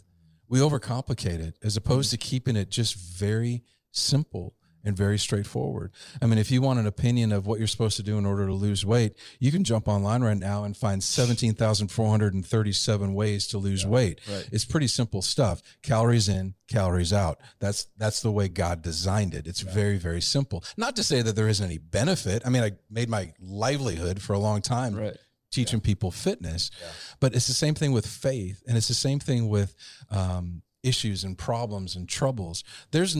We overcomplicate it as opposed to keeping it just very simple and very straightforward. I mean, if you want an opinion of what you're supposed to do in order to lose weight, you can jump online right now and find 17,437 ways to lose weight. Right. It's pretty simple stuff. Calories in, calories out. That's the way God designed it. It's very, very simple. Not to say that there isn't any benefit. I mean, I made my livelihood for a long time teaching people fitness, but it's the same thing with faith. And it's the same thing with, issues and problems and troubles. There's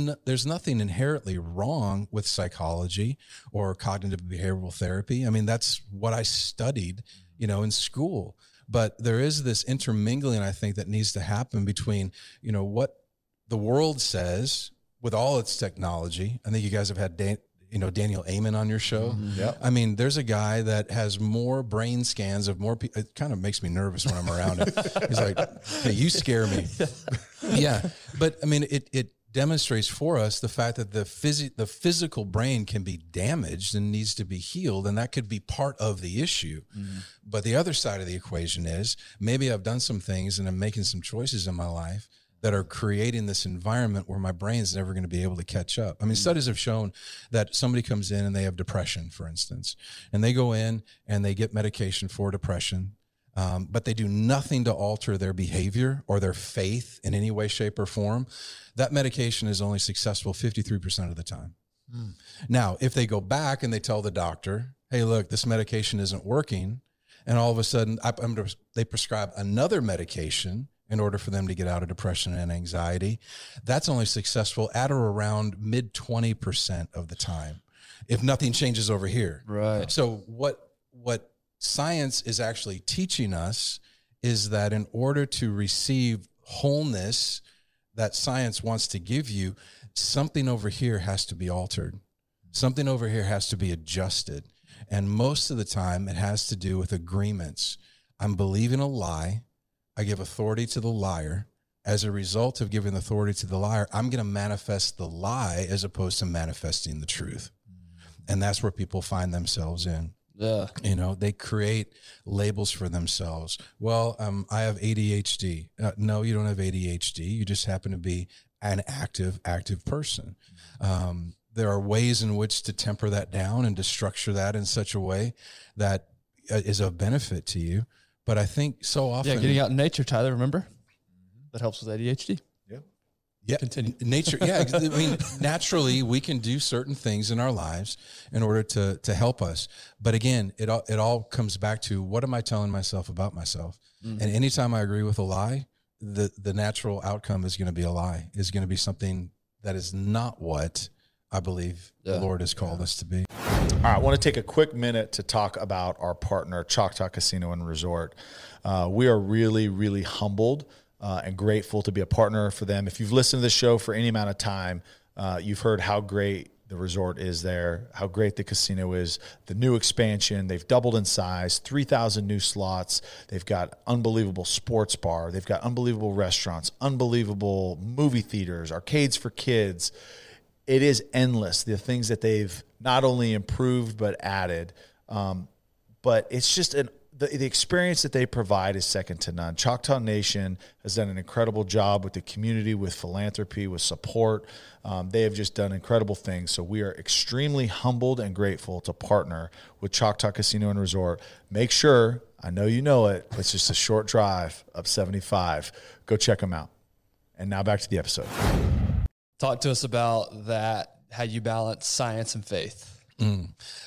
nothing inherently wrong with psychology or cognitive behavioral therapy. I mean, that's what I studied, you know, in school, but there is this intermingling, I think, that needs to happen between, you know, what the world says with all its technology. I think you guys have had Daniel Amen on your show. Mm-hmm. Yep. I mean, there's a guy that has more brain scans of more people. It kind of makes me nervous when I'm around him. He's like, hey, you scare me. Yeah. But I mean, it demonstrates for us the fact that the physical brain can be damaged and needs to be healed. And that could be part of the issue. Mm-hmm. But the other side of the equation is maybe I've done some things and I'm making some choices in my life that are creating this environment where my brain's never going to be able to catch up. I mean, studies have shown that somebody comes in and they have depression, for instance, and they go in and they get medication for depression, but they do nothing to alter their behavior or their faith in any way, shape, or form. That medication is only successful 53% of the time. Mm. Now, if they go back and they tell the doctor, hey, look, this medication isn't working, and all of a sudden they prescribe another medication in order for them to get out of depression and anxiety, that's only successful at or around mid 20% of the time, if nothing changes over here. Right. So what science is actually teaching us is that in order to receive wholeness, that science wants to give you, something over here has to be altered. Something over here has to be adjusted. And most of the time it has to do with agreements. I'm believing a lie. I give authority to the liar. As a result of giving authority to the liar, I'm going to manifest the lie as opposed to manifesting the truth. And that's where people find themselves in. Yeah. You know, they create labels for themselves. Well, I have ADHD. No, you don't have ADHD. You just happen to be an active person. There are ways in which to temper that down and to structure that in such a way that is of benefit to you. But I think so often... Yeah, getting out in nature, Tyler, remember? That helps with ADHD. Yeah. Continue. Nature. Yeah. I mean, naturally we can do certain things in our lives in order to help us. But again, it all comes back to, what am I telling myself about myself? Mm-hmm. And anytime I agree with a lie, the natural outcome is going to be a lie, is going to be something that is not what I believe the Lord has called us to be. All right, I want to take a quick minute to talk about our partner, Choctaw Casino and Resort. We are really, really humbled and grateful to be a partner for them. If you've listened to this show for any amount of time, you've heard how great the resort is there, how great the casino is, the new expansion. They've doubled in size, 3,000 new slots. They've got unbelievable sports bar. They've got unbelievable restaurants, unbelievable movie theaters, arcades for kids. It is endless, the things that they've not only improved but added. But it's just the experience that they provide is second to none. Choctaw Nation has done an incredible job with the community, with philanthropy, with support. They have just done incredible things. So we are extremely humbled and grateful to partner with Choctaw Casino and Resort. Make sure, I know you know it, it's just a short drive up 75. Go check them out. And now back to the episode. Talk to us about that, how you balance science and faith.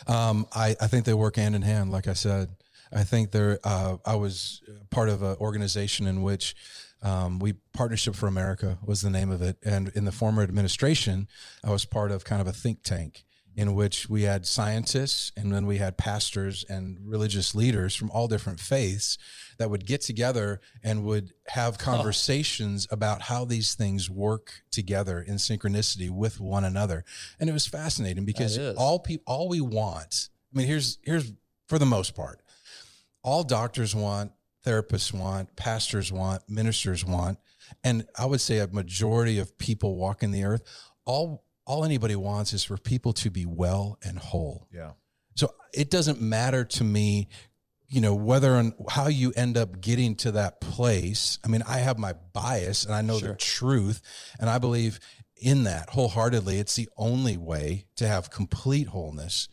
I think they work hand in hand, like I said. I think I was part of an organization in which Partnership for America was the name of it. And in the former administration, I was part of kind of a think tank in which we had scientists, and then we had pastors and religious leaders from all different faiths that would get together and would have conversations about how these things work together in synchronicity with one another. And it was fascinating because all we want, I mean, here's for the most part, all doctors want, therapists want, pastors want, ministers want, and I would say a majority of people walking the earth, all anybody wants is for people to be well and whole. Yeah. So it doesn't matter to me, you know, whether and how you end up getting to that place. I mean, I have my bias and I know the truth, and I believe in that wholeheartedly. It's the only way to have complete wholeness.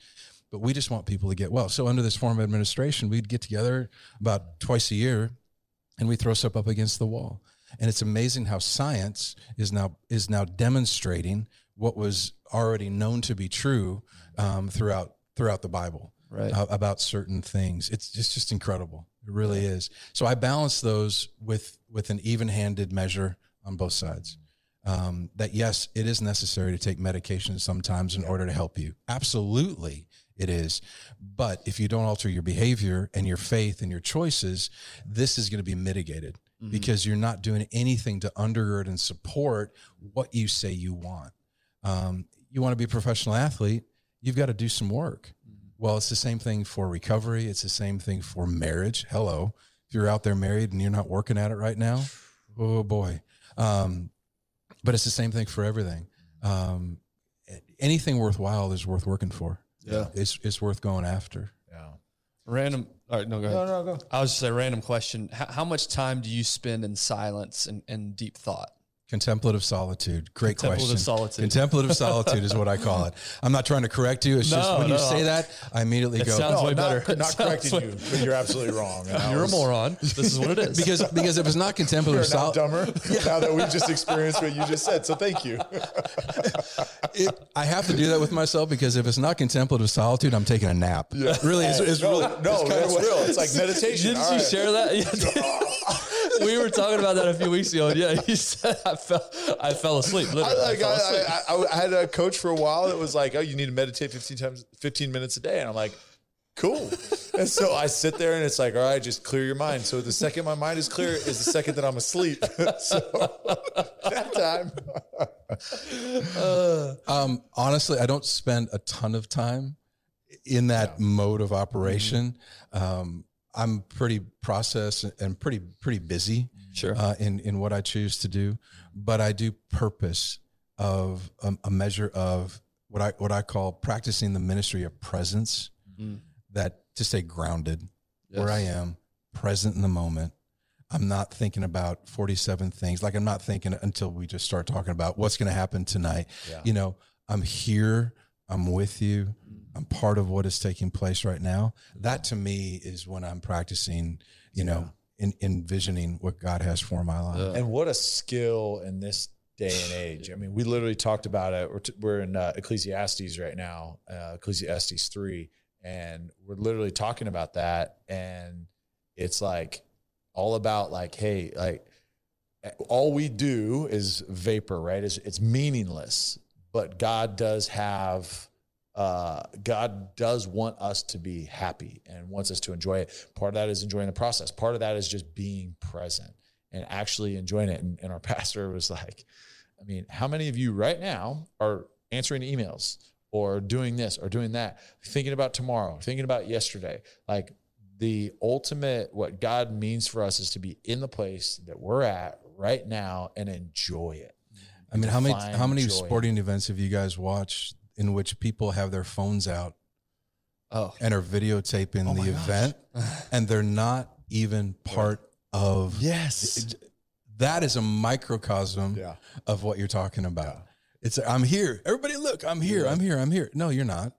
But we just want people to get well. So under this form of administration, we'd get together about twice a year and we throw stuff up against the wall. And it's amazing how science is now demonstrating what was already known to be true throughout the Bible, right, about certain things. It's just incredible. It really is. So I balance those with an even-handed measure on both sides. That yes, it is necessary to take medication sometimes in order to help you. Absolutely. It is. But if you don't alter your behavior and your faith and your choices, this is going to be mitigated because you're not doing anything to undergird and support what you say you want. You want to be a professional athlete, you've got to do some work. Well, it's the same thing for recovery. It's the same thing for marriage. Hello. If you're out there married and you're not working at it right now, oh boy. But it's the same thing for everything. Anything worthwhile is worth working for. Yeah, it's worth going after. Yeah. Random. All right, no, go ahead. No, go. I was just a random question. How much time do you spend in silence and deep thought? Contemplative solitude. Great question. Contemplative solitude is what I call it. I'm not trying to correct you. It's just when you say that, I immediately go, sounds way better. Not correcting you, but you're absolutely wrong. You're a moron. This is what it is. Because if it's not contemplative solitude. You're now dumber now that we've just experienced what you just said. So thank you. I have to do that with myself because if it's not contemplative solitude, I'm taking a nap. Yeah. Really, it's really. No, that's real. It's like meditation. Didn't you share that? We were talking about that a few weeks ago. And yeah, he said I fell asleep. I had a coach for a while that was like, "Oh, you need to meditate 15 minutes a day," and I'm like, cool. And so I sit there and it's like, all right, just clear your mind. So the second my mind is clear is the second that I'm asleep. So that time. Honestly, I don't spend a ton of time in that mode of operation. Mm-hmm. I'm pretty processed and pretty busy in what I choose to do, but I do purpose of a measure of what I call practicing the ministry of presence, mm-hmm. that to stay grounded where I am, present in the moment. I'm not thinking about 47 things. Like I'm not thinking until we just start talking about what's going to happen tonight. Yeah. You know, I'm here, I'm with you. I'm part of what is taking place right now. That to me is when I'm practicing, you know, envisioning what God has for my life. Yeah. And what a skill in this day and age. I mean, we literally talked about it. We're in Ecclesiastes right now, Ecclesiastes 3, and we're literally talking about that. And it's like all about like, hey, like all we do is vapor, right? It's meaningless, but God does have... God does want us to be happy and wants us to enjoy it. Part of that is enjoying the process. Part of that is just being present and actually enjoying it. And our pastor was like, I mean, how many of you right now are answering emails or doing this or doing that, thinking about tomorrow, thinking about yesterday? Like the ultimate, what God means for us is to be in the place that we're at right now and enjoy it. I mean, how many sporting events have you guys watched in which people have their phones out and are videotaping the event, and they're not even part of. Yes. That is a microcosm of what you're talking about. Yeah. It's I'm here. Everybody look, I'm here. Yeah. I'm here. I'm here. No, you're not.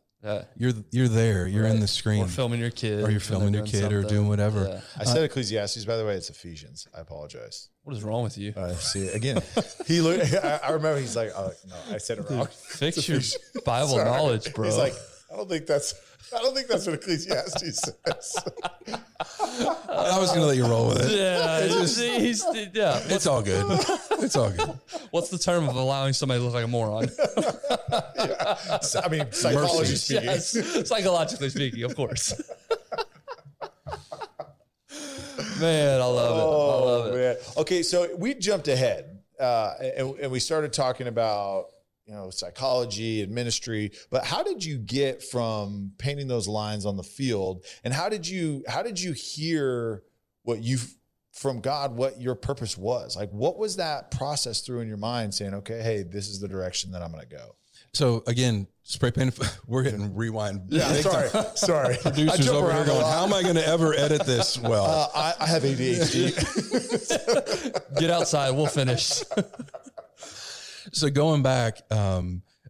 You're there. You're in the screen. Or filming your kid. Or you're filming your kid something. Or doing whatever. Yeah. I said Ecclesiastes, by the way, it's Ephesians. I apologize. What is wrong with you? See it again. He looked, I remember he's like, oh, no, I said it wrong. Fix your Bible knowledge, bro. He's like, I don't think that's what Ecclesiastes says. I was going to let you roll with it. Yeah, it's all good. It's all good. What's the term of allowing somebody to look like a moron? Yeah. I mean, psychologically speaking. Yes. Psychologically speaking, of course. Man, I love it. I love it. Man. Okay, so we jumped ahead and we started talking about, you know, psychology and ministry, but how did you get from painting those lines on the field? And how did you hear from God, what your purpose was? Like, what was that process through in your mind saying, okay, hey, this is the direction that I'm going to go? So again, spray paint, we're hitting rewind. Yeah, sorry. Producers over here going, how am I going to ever edit this? Well, I have ADHD. Get outside. We'll finish. So going back,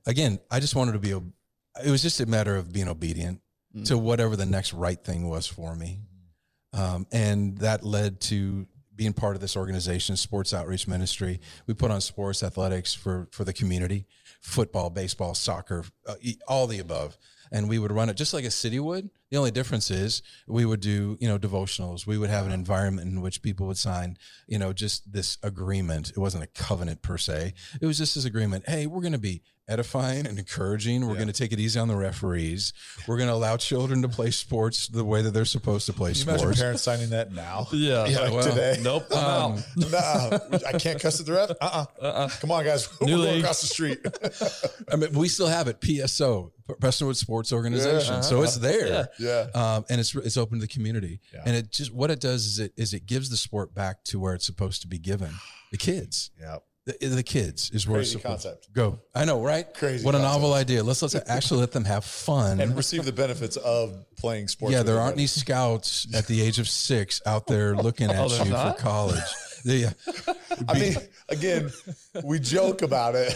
again, I just wanted to be, it was just a matter of being obedient to whatever the next right thing was for me. And that led to being part of this organization, Sports Outreach Ministry. We put on sports, athletics for the community, football, baseball, soccer, all the above. And we would run it just like a city would. The only difference is we would do, you know, devotionals. We would have an environment in which people would sign, you know, just this agreement. It wasn't a covenant per se. It was just this agreement. Hey, we're going to be edifying and encouraging. We're going to take it easy on the referees. We're going to allow children to play sports the way that they're supposed to play sports. Imagine parents signing that now. Today. Nope. I can't cuss at the ref. Come on, guys. We're going across the street. I mean, we still have it. PSO, Prestonwood Sports Organization. So it's there. Yeah. Yeah. And it's open to the community. Yeah. And it just, what it does is it gives the sport back to where it's supposed to be given. The kids. Yeah. The kids is where it's supposed to go. I know, right? Crazy. What a novel idea. Let's actually let them have fun. And receive the benefits of playing sports. Yeah. There aren't any scouts at the age of 6 out there looking at you not? For college. Yeah. I mean, again, we joke about it,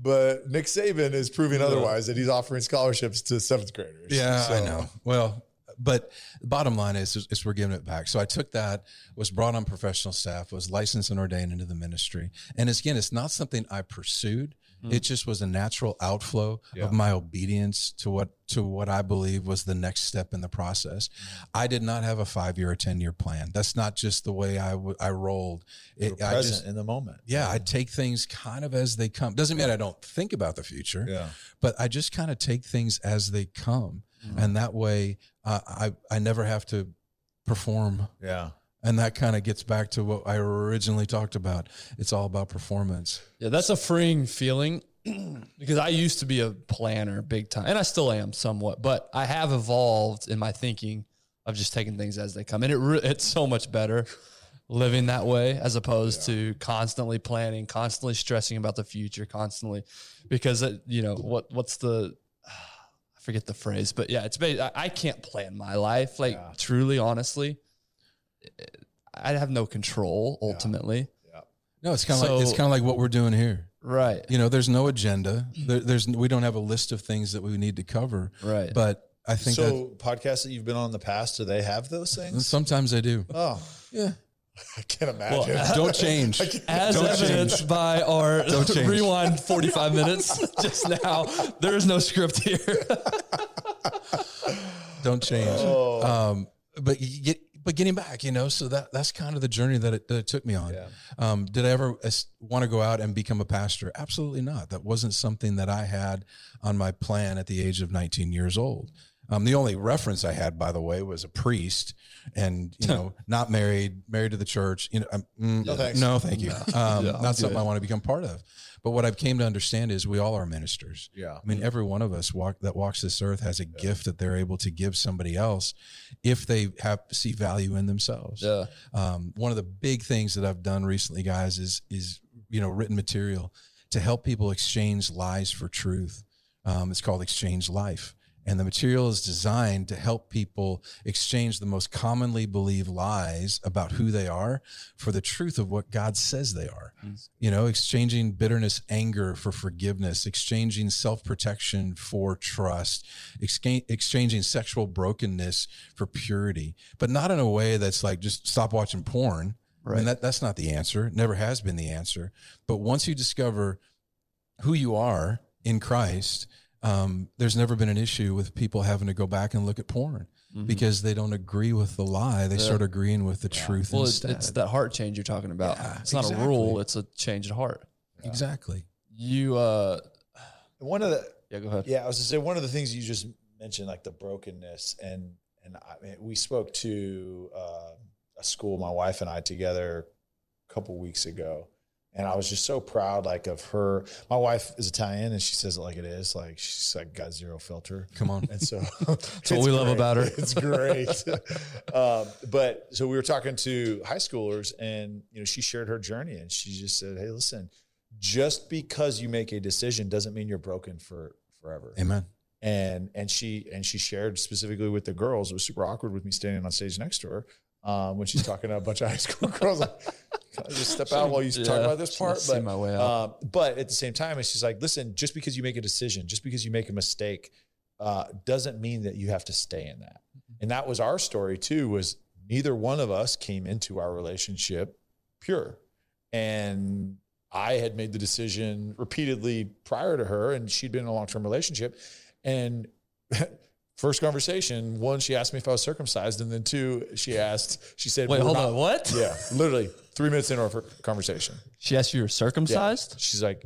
but Nick Saban is proving otherwise, that he's offering scholarships to 7th graders. Yeah, so. I know. Well, but the bottom line is we're giving it back. So I took that, was brought on professional staff, was licensed and ordained into the ministry. And again, it's not something I pursued. It just was a natural outflow of my obedience to what I believe was the next step in the process. I did not have a 5-year or 10-year plan. That's not just the way I rolled. Present in the moment. Yeah, I take things kind of as they come. Doesn't mean I don't think about the future, but I just kind of take things as they come. Mm-hmm. And that way I never have to perform. Yeah. And that kind of gets back to what I originally talked about. It's all about performance. Yeah, that's a freeing feeling because I used to be a planner big time, and I still am somewhat, but I have evolved in my thinking of just taking things as they come. And it's so much better living that way as opposed to constantly planning, constantly stressing about the future, constantly, because, you know, what's the... I forget the phrase, but yeah, it's basically, I can't plan my life. Like truly, honestly, I have no control ultimately. Yeah. No, it's kind of like what we're doing here. Right. You know, there's no agenda. We don't have a list of things that we need to cover. Right. But I think so. Podcasts that you've been on in the past, do they have those things? Sometimes they do. Oh yeah. I can't imagine. Well, don't change. As evidenced by our rewind 45 minutes just now, there is no script here. Don't change. Oh. But getting back, you know, so that's kind of the journey that it took me on. Yeah. Did I ever want to go out and become a pastor? Absolutely not. That wasn't something that I had on my plan at the age of 19 years old. The only reference I had, by the way, was a priest, and you know, not married to the church. You know, no, thank you. Not something I want to become part of. But what I've came to understand is we all are ministers. Yeah, I mean, every one of us that walks this earth has a gift that they're able to give somebody else if they see value in themselves. Yeah. One of the big things that I've done recently, guys, is you know, written material to help people exchange lies for truth. It's called Exchange Life. And the material is designed to help people exchange the most commonly believed lies about who they are for the truth of what God says they are. You know, exchanging bitterness, anger for forgiveness, exchanging self-protection for trust, exchanging sexual brokenness for purity, but not in a way that's like just stop watching porn. Right. I mean, that's not the answer. It never has been the answer. But once you discover who you are in Christ, there's never been an issue with people having to go back and look at porn because they don't agree with the lie. They start agreeing with the truth instead. It's that heart change you're talking about. Yeah, it's not a rule. It's a change of heart. Yeah. Exactly. You, go ahead. Yeah. I was gonna say one of the things you just mentioned, like the brokenness and I mean, we spoke to, a school, my wife and I together a couple weeks ago. And I was just so proud, like, of her. My wife is Italian, and she says it like it is. Like, she's, like, got zero filter. Come on. And so that's what we love about her. It's great. But so we were talking to high schoolers, and, you know, she shared her journey. And she just said, hey, listen, just because you make a decision doesn't mean you're broken forever. Amen. And she shared specifically with the girls. It was super awkward with me standing on stage next to her when she's talking to a bunch of high school girls. Like, I just step out while you talk about this part, but at the same time, it's just like, listen, just because you make a decision, just because you make a mistake, doesn't mean that you have to stay in that. And that was our story too, was neither one of us came into our relationship pure. And I had made the decision repeatedly prior to her, and she'd been in a long-term relationship. And first conversation, one, she asked me if I was circumcised. And then two, she said, wait, hold on, what? Yeah, literally 3 minutes into our conversation. She asked you were circumcised? Yeah. She's like,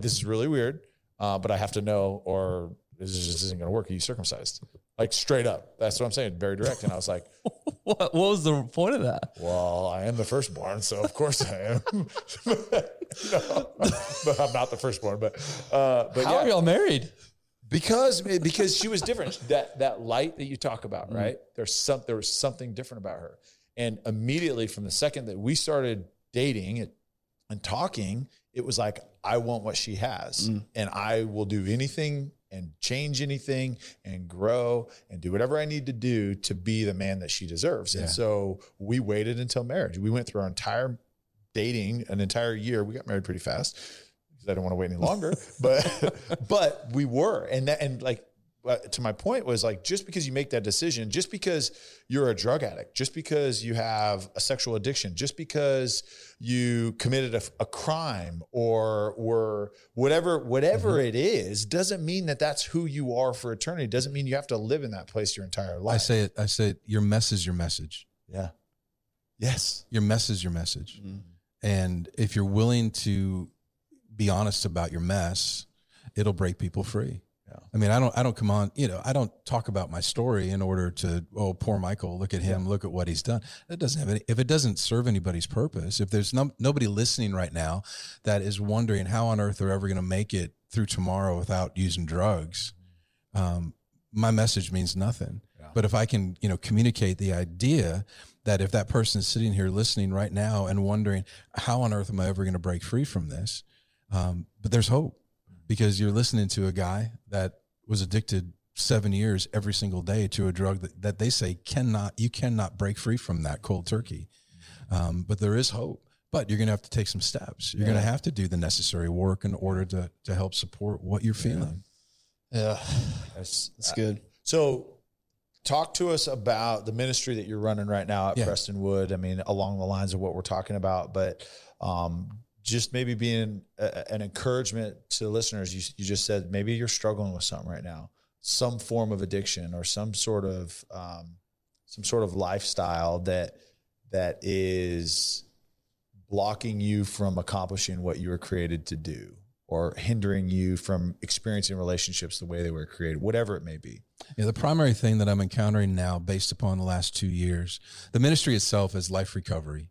this is really weird, but I have to know or this just isn't going to work. Are you circumcised? Like straight up. That's what I'm saying. Very direct. And I was like, what was the point of that? Well, I am the firstborn, so of course I am. But I'm not the firstborn. But how are y'all married? Because she was different. That light that you talk about, right? There was something different about her. And immediately from the second that we started dating and talking, it was like, I want what she has. And I will do anything and change anything and grow and do whatever I need to do to be the man that she deserves. Yeah. And so we waited until marriage. We went through our entire dating, an entire year. We got married pretty fast. I don't want to wait any longer, but we were. To my point was like, just because you make that decision, just because you're a drug addict, just because you have a sexual addiction, just because you committed a crime or were whatever it is, doesn't mean that that's who you are for eternity. Doesn't mean you have to live in that place your entire life. I say it, your mess is your message. Yeah. Yes. Your mess is your message. Mm-hmm. And if you're willing to be honest about your mess, it'll break people free. Yeah. I mean, I don't come on, you know, I don't talk about my story in order to, oh, poor Michael, look at him, look at what he's done. That doesn't have any, if it doesn't serve anybody's purpose, if there's nobody listening right now that is wondering how on earth they're ever going to make it through tomorrow without using drugs, my message means nothing. Yeah. But if I can, you know, communicate the idea that if that person is sitting here listening right now and wondering how on earth am I ever going to break free from this, but there's hope. Because you're listening to a guy that was addicted 7 years every single day to a drug that they say you cannot break free from that cold turkey. But there is hope, but you're going to have to take some steps. You're going to have to do the necessary work in order to help support what you're feeling. Yeah. That's good. So talk to us about the ministry that you're running right now at Prestonwood. I mean, along the lines of what we're talking about, but, just maybe being an encouragement to listeners. You just said maybe you're struggling with something right now, some form of addiction or some sort of lifestyle that is blocking you from accomplishing what you were created to do or hindering you from experiencing relationships the way they were created, whatever it may be. Yeah, the primary thing that I'm encountering now based upon the last 2 years, the ministry itself is Life Recovery.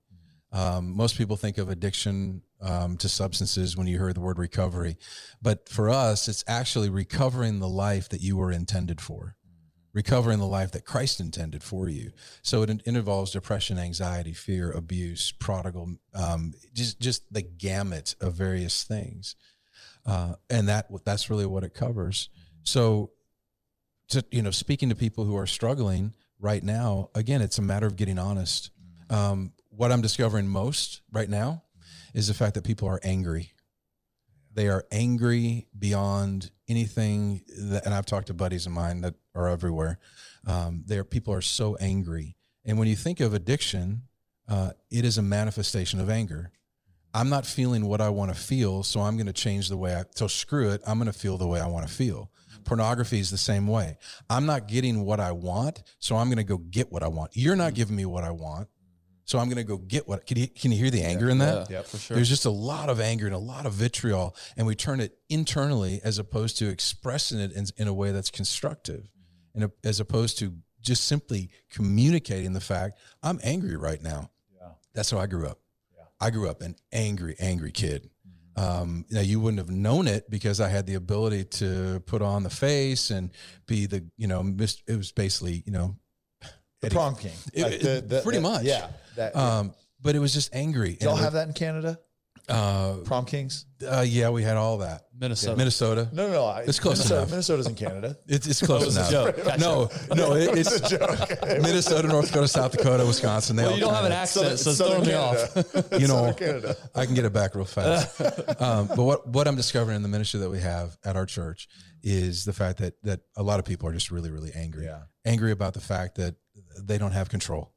Most people think of addiction to substances when you hear the word recovery. But for us, it's actually recovering the life that you were intended for, recovering the life that Christ intended for you. So it involves depression, anxiety, fear, abuse, prodigal, just the gamut of various things. And that's really what it covers. So, speaking to people who are struggling right now, again, it's a matter of getting honest. What I'm discovering most right now is the fact that people are angry. They are angry beyond anything that, and I've talked to buddies of mine that are everywhere. People are so angry. And when you think of addiction, it is a manifestation of anger. I'm not feeling what I want to feel, so I'm going to change the way so screw it, I'm going to feel the way I want to feel. Pornography is the same way. I'm not getting what I want, so I'm going to go get what I want. You're not giving me what I want. So I'm going to go get what, can you hear the anger in that? Yeah, for sure. There's just a lot of anger and a lot of vitriol, and we turn it internally as opposed to expressing it in a way that's constructive, and as opposed to just simply communicating the fact I'm angry right now. Yeah. That's how I grew up. Yeah. I grew up an angry, angry kid. Now you wouldn't have known it because I had the ability to put on the face and be it was basically, the prom king. Pretty much. Yeah. But it was just angry. Y'all have that in Canada? Prom kings? Yeah, we had all that. Minnesota. No. It's close enough. Minnesota's in Canada. It's close enough. No, it's a joke. Minnesota, North Dakota, South Dakota, Wisconsin. You don't have an accent, so it's throwing me off. I can get it back real fast. But what I'm discovering in the ministry that we have at our church is the fact that a lot of people are just really, really angry. Yeah. Angry about the fact that they don't have control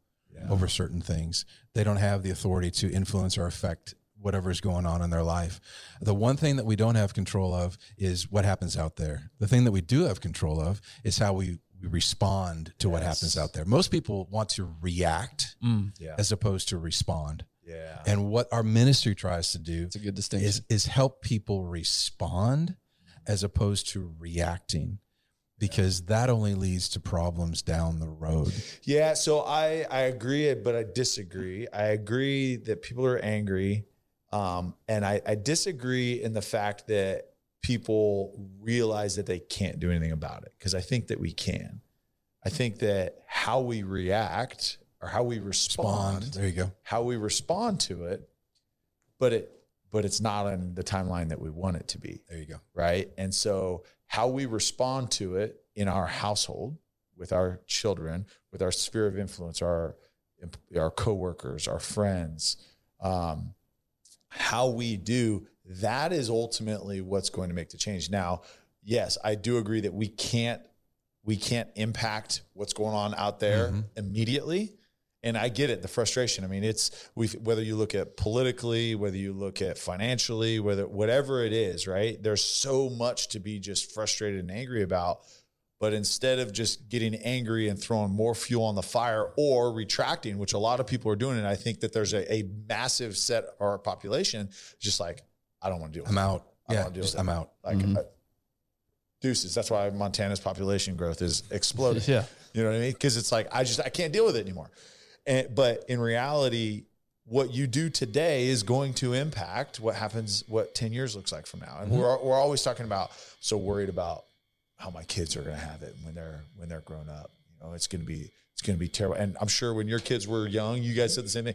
over certain things. They don't have the authority to influence or affect whatever is going on in their life. The one thing that we don't have control of is what happens out there. The thing that we do have control of is how we respond to what happens out there. Most people want to react as opposed to respond. Yeah. And what our ministry tries to do is help people respond as opposed to reacting, because that only leads to problems down the road. Yeah, so I agree, but I disagree. I agree that people are angry, and I disagree in the fact that people realize that they can't do anything about it, because I think that we can. I think that how we react or how we respond, there you go, how we respond to it, but it's not in the timeline that we want it to be. There you go. Right? And so how we respond to it in our household, with our children, with our sphere of influence, our coworkers, our friends, how we do, that is ultimately what's going to make the change. Now, yes, I do agree that we can't impact what's going on out there immediately. And I get it, the frustration. I mean, whether you look at politically, whether you look at financially, whatever it is, right? There's so much to be just frustrated and angry about. But instead of just getting angry and throwing more fuel on the fire or retracting, which a lot of people are doing, and I think that there's a massive set of our population just like, I don't want to deal with it. I'm out. I'm out. Like, deuces. That's why Montana's population growth is exploding. Yeah. You know what I mean? Because it's like, I can't deal with it anymore. And, but in reality, what you do today is going to impact what happens, what 10 years looks like from now. And we're always talking about, so worried about how my kids are going to have it when they're grown up. You know, it's going to be terrible. And I'm sure when your kids were young, you guys said the same thing.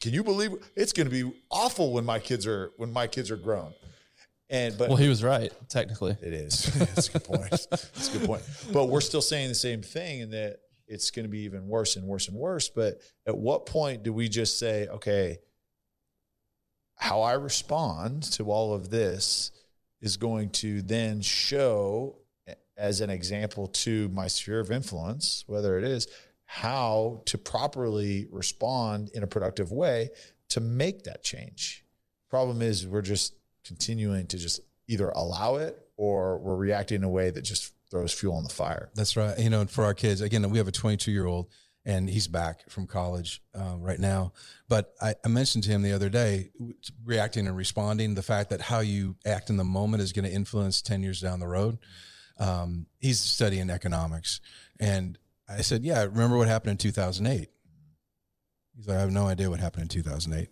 Can you believe it's going to be awful when my kids are grown? And, but well, he was right. Technically it is. That's a good point. That's a good point. But we're still saying the same thing, and that it's going to be even worse and worse and worse. But at what point do we just say, okay, how I respond to all of this is going to then show as an example to my sphere of influence, whether it is how to properly respond in a productive way to make that change. Problem is we're just continuing to just either allow it, or we're reacting in a way that just throws fuel on the fire. That's right. You know, and for our kids, again, we have a 22-year-old and he's back from college right now. But I mentioned to him the other day, reacting and responding, the fact that how you act in the moment is going to influence 10 years down the road. He's studying economics. And I said, yeah, remember what happened in 2008? He's like, I have no idea what happened in 2008.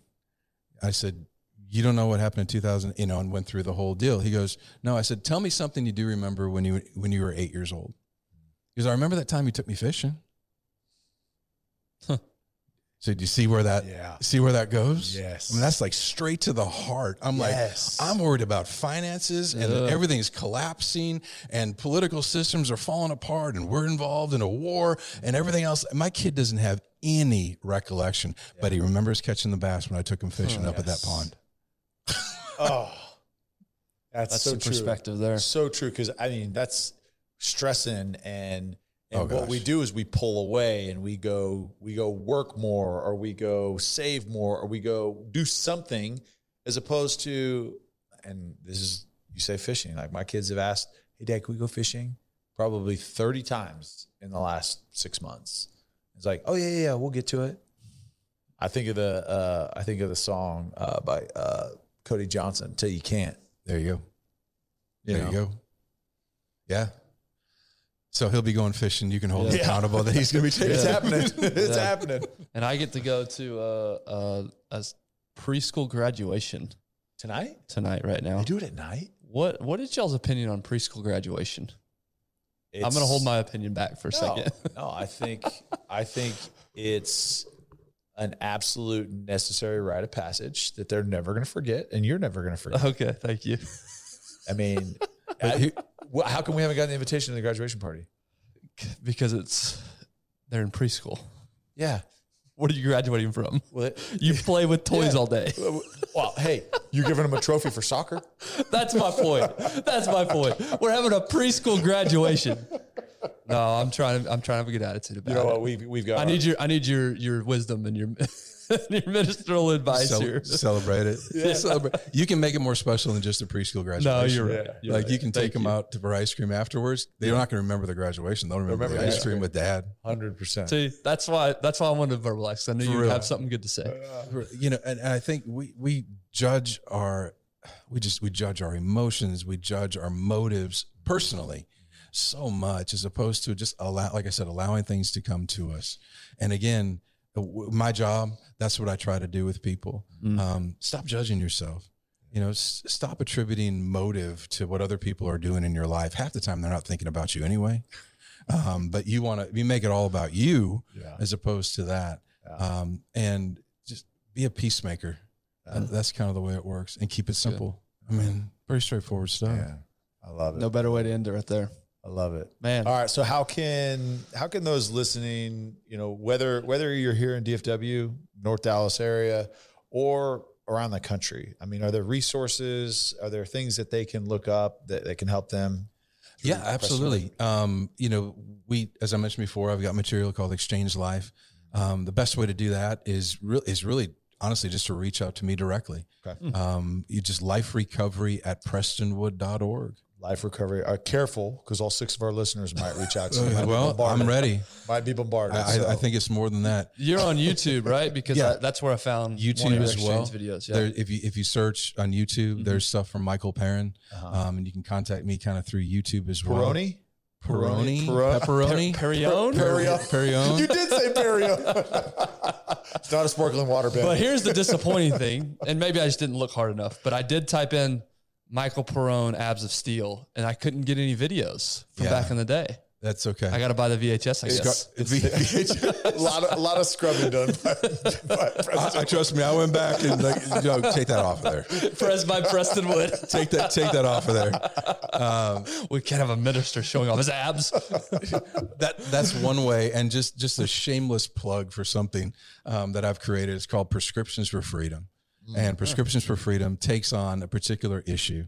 I said, you don't know what happened in 2000, you know, and went through the whole deal. He goes, no. I said, tell me something you do remember when you were 8 years old. He goes, I remember that time you took me fishing. Huh. So do you see where that, see where that goes? Yes. I mean, that's like straight to the heart. I'm like, I'm worried about finances and everything's collapsing and political systems are falling apart and we're involved in a war and everything else. My kid doesn't have any recollection, but he remembers catching the bass when I took him fishing up at that pond. Oh, that's so true. Perspective there. So true. Cause I mean, that's stressing, and what we do is we pull away and we go work more, or we go save more, or we go do something, as opposed to, and this is, you say fishing. Like my kids have asked, hey Dad, can we go fishing? Probably 30 times in the last 6 months. It's like, oh yeah, we'll get to it. I think of the song, by, Cody Johnson, till you can't. There you go. You know. Yeah. So he'll be going fishing. You can hold him accountable that he's going to be taking. It's happening. It's happening. And I get to go to a preschool graduation tonight. Right now. They do it at night. What is y'all's opinion on preschool graduation? I'm going to hold my opinion back for a second. No, I think it's an absolute necessary rite of passage that they're never going to forget, and you're never going to forget. Okay, thank you. I mean, how come we haven't gotten the invitation to the graduation party? Because they're in preschool. Yeah. What are you graduating from? What? You play with toys all day. Well, hey, you're giving them a trophy for soccer? That's my point. We're having a preschool graduation. No, I'm trying to have a good attitude about it. You know what? We've got. I need your wisdom and your ministerial advice here. Celebrate it. Yeah. Celebrate. You can make it more special than just a preschool graduation. No, you're right. You're like right. You can take them out for ice cream afterwards. They're not going to remember the graduation. They'll remember the ice cream with Dad. 100%. See, that's why I wanted to verbalize. I knew you would have something good to say. You know, and I think we judge our we judge our emotions, we judge our motives personally so much, as opposed to just allowing things to come to us. And again, my job, that's what I try to do with people. Stop judging yourself. You know, stop attributing motive to what other people are doing in your life. Half the time they're not thinking about you anyway. But you make it all about you as opposed to that. Yeah. And just be a peacemaker. That's kind of the way it works, and keep it simple. Good. I mean, pretty straightforward stuff. Yeah. I love it. No better way to end it right there. I love it, man. All right. So how can those listening, you know, whether you're here in DFW, North Dallas area, or around the country, I mean, are there resources? Are there things that they can look up that can help them? Yeah, absolutely. You know, as I mentioned before, I've got material called Exchange Life. The best way to do that is really honestly just to reach out to me directly. Okay. You just Life Recovery at Prestonwood.org. Life Recovery, are careful, because all six of our listeners might reach out to you. Well, I'm ready. Might be bombarded. I think it's more than that. You're on YouTube, right? Because that's where I found YouTube one of as well. Videos. Yeah. There, if you search on YouTube, mm-hmm. there's stuff from Michael Perron, and you can contact me kind of through YouTube as well. Pepperoni? Perrione? You did say Perrione. It's not a sparkling water bed. But here's the disappointing thing, and maybe I just didn't look hard enough, but I did type in Michael Perron, Abs of Steel, and I couldn't get any videos from back in the day. That's okay. I got to buy the VHS, I guess. It's a lot of scrubbing done by Prestonwood. Trust me, I went back and take that off of there. Pressed by Prestonwood. Take that off of there. We can't have a minister showing off his abs. That's one way. And just a shameless plug for something that I've created. It's called Prescriptions for Freedom. Mm-hmm. And Prescriptions for Freedom takes on a particular issue.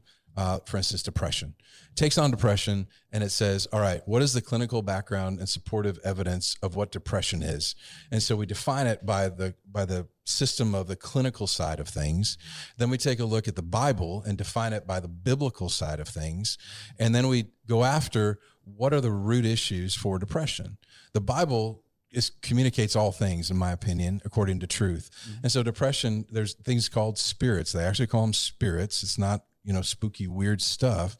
For instance, depression. Takes on depression, and it says, all right, what is the clinical background and supportive evidence of what depression is? And so we define it by the system of the clinical side of things. Then we take a look at the Bible and define it by the biblical side of things. And then we go after what are the root issues for depression. The Bible communicates all things, in my opinion, according to truth. Mm-hmm. And so depression, there's things called spirits. They actually call them spirits. It's not spooky, weird stuff.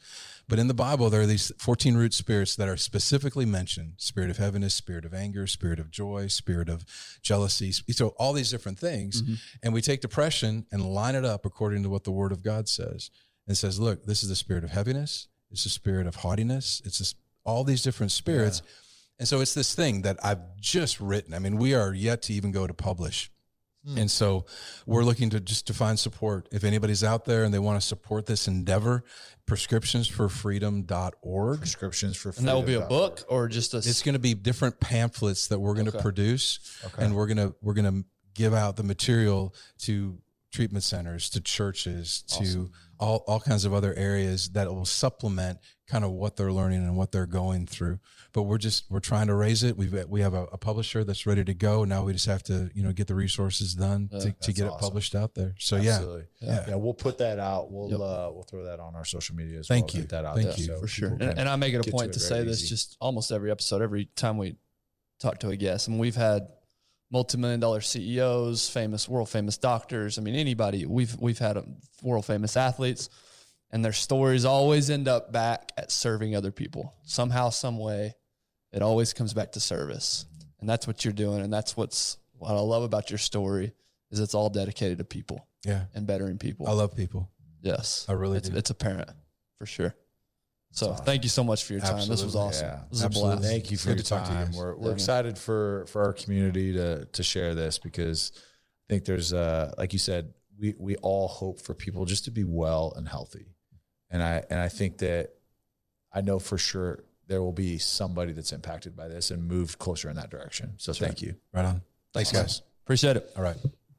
But in the Bible, there are these 14 root spirits that are specifically mentioned: spirit of heaviness, spirit of anger, spirit of joy, spirit of jealousy. So all these different things. Mm-hmm. And we take depression and line it up according to what the Word of God says, and says, look, this is the spirit of heaviness. It's the spirit of haughtiness. It's just all these different spirits. Yeah. And so it's this thing that I've just written. I mean, we are yet to even go to publish. And so we're looking to find support. If anybody's out there and they want to support this endeavor, prescriptionsforfreedom.org. And that will be a book or just a... It's going to be different pamphlets that we're going to produce. Okay. And we're going to give out the material to treatment centers, to churches, to all kinds of other areas that will supplement kind of what they're learning and what they're going through. But we're trying to raise it. We have a publisher that's ready to go. Now we just have to, get the resources done to get it published out there. So yeah, we'll put that out. We'll, we'll throw that on our social media as well. Thank you. Get that out Thank there. You so for sure. And I make it a point to say this just almost every episode, every time we talk to a guest, and we've had multi-million-dollar CEOs, world-famous doctors. I mean, anybody. We've had world-famous athletes, and their stories always end up back at serving other people. Somehow, some way, it always comes back to service, and that's what you're doing. And that's what I love about your story is it's all dedicated to people, and bettering people. I love people. Yes, I really do. It's apparent for sure. So thank you so much for your time. Absolutely. This was awesome. Yeah. This was a blast. Thank you for your time. We're excited for our community to share this, because I think there's, like you said, we all hope for people just to be well and healthy. And I think that I know for sure there will be somebody that's impacted by this and moved closer in that direction. So thank you. Right on. Thanks, guys. Appreciate it. All right.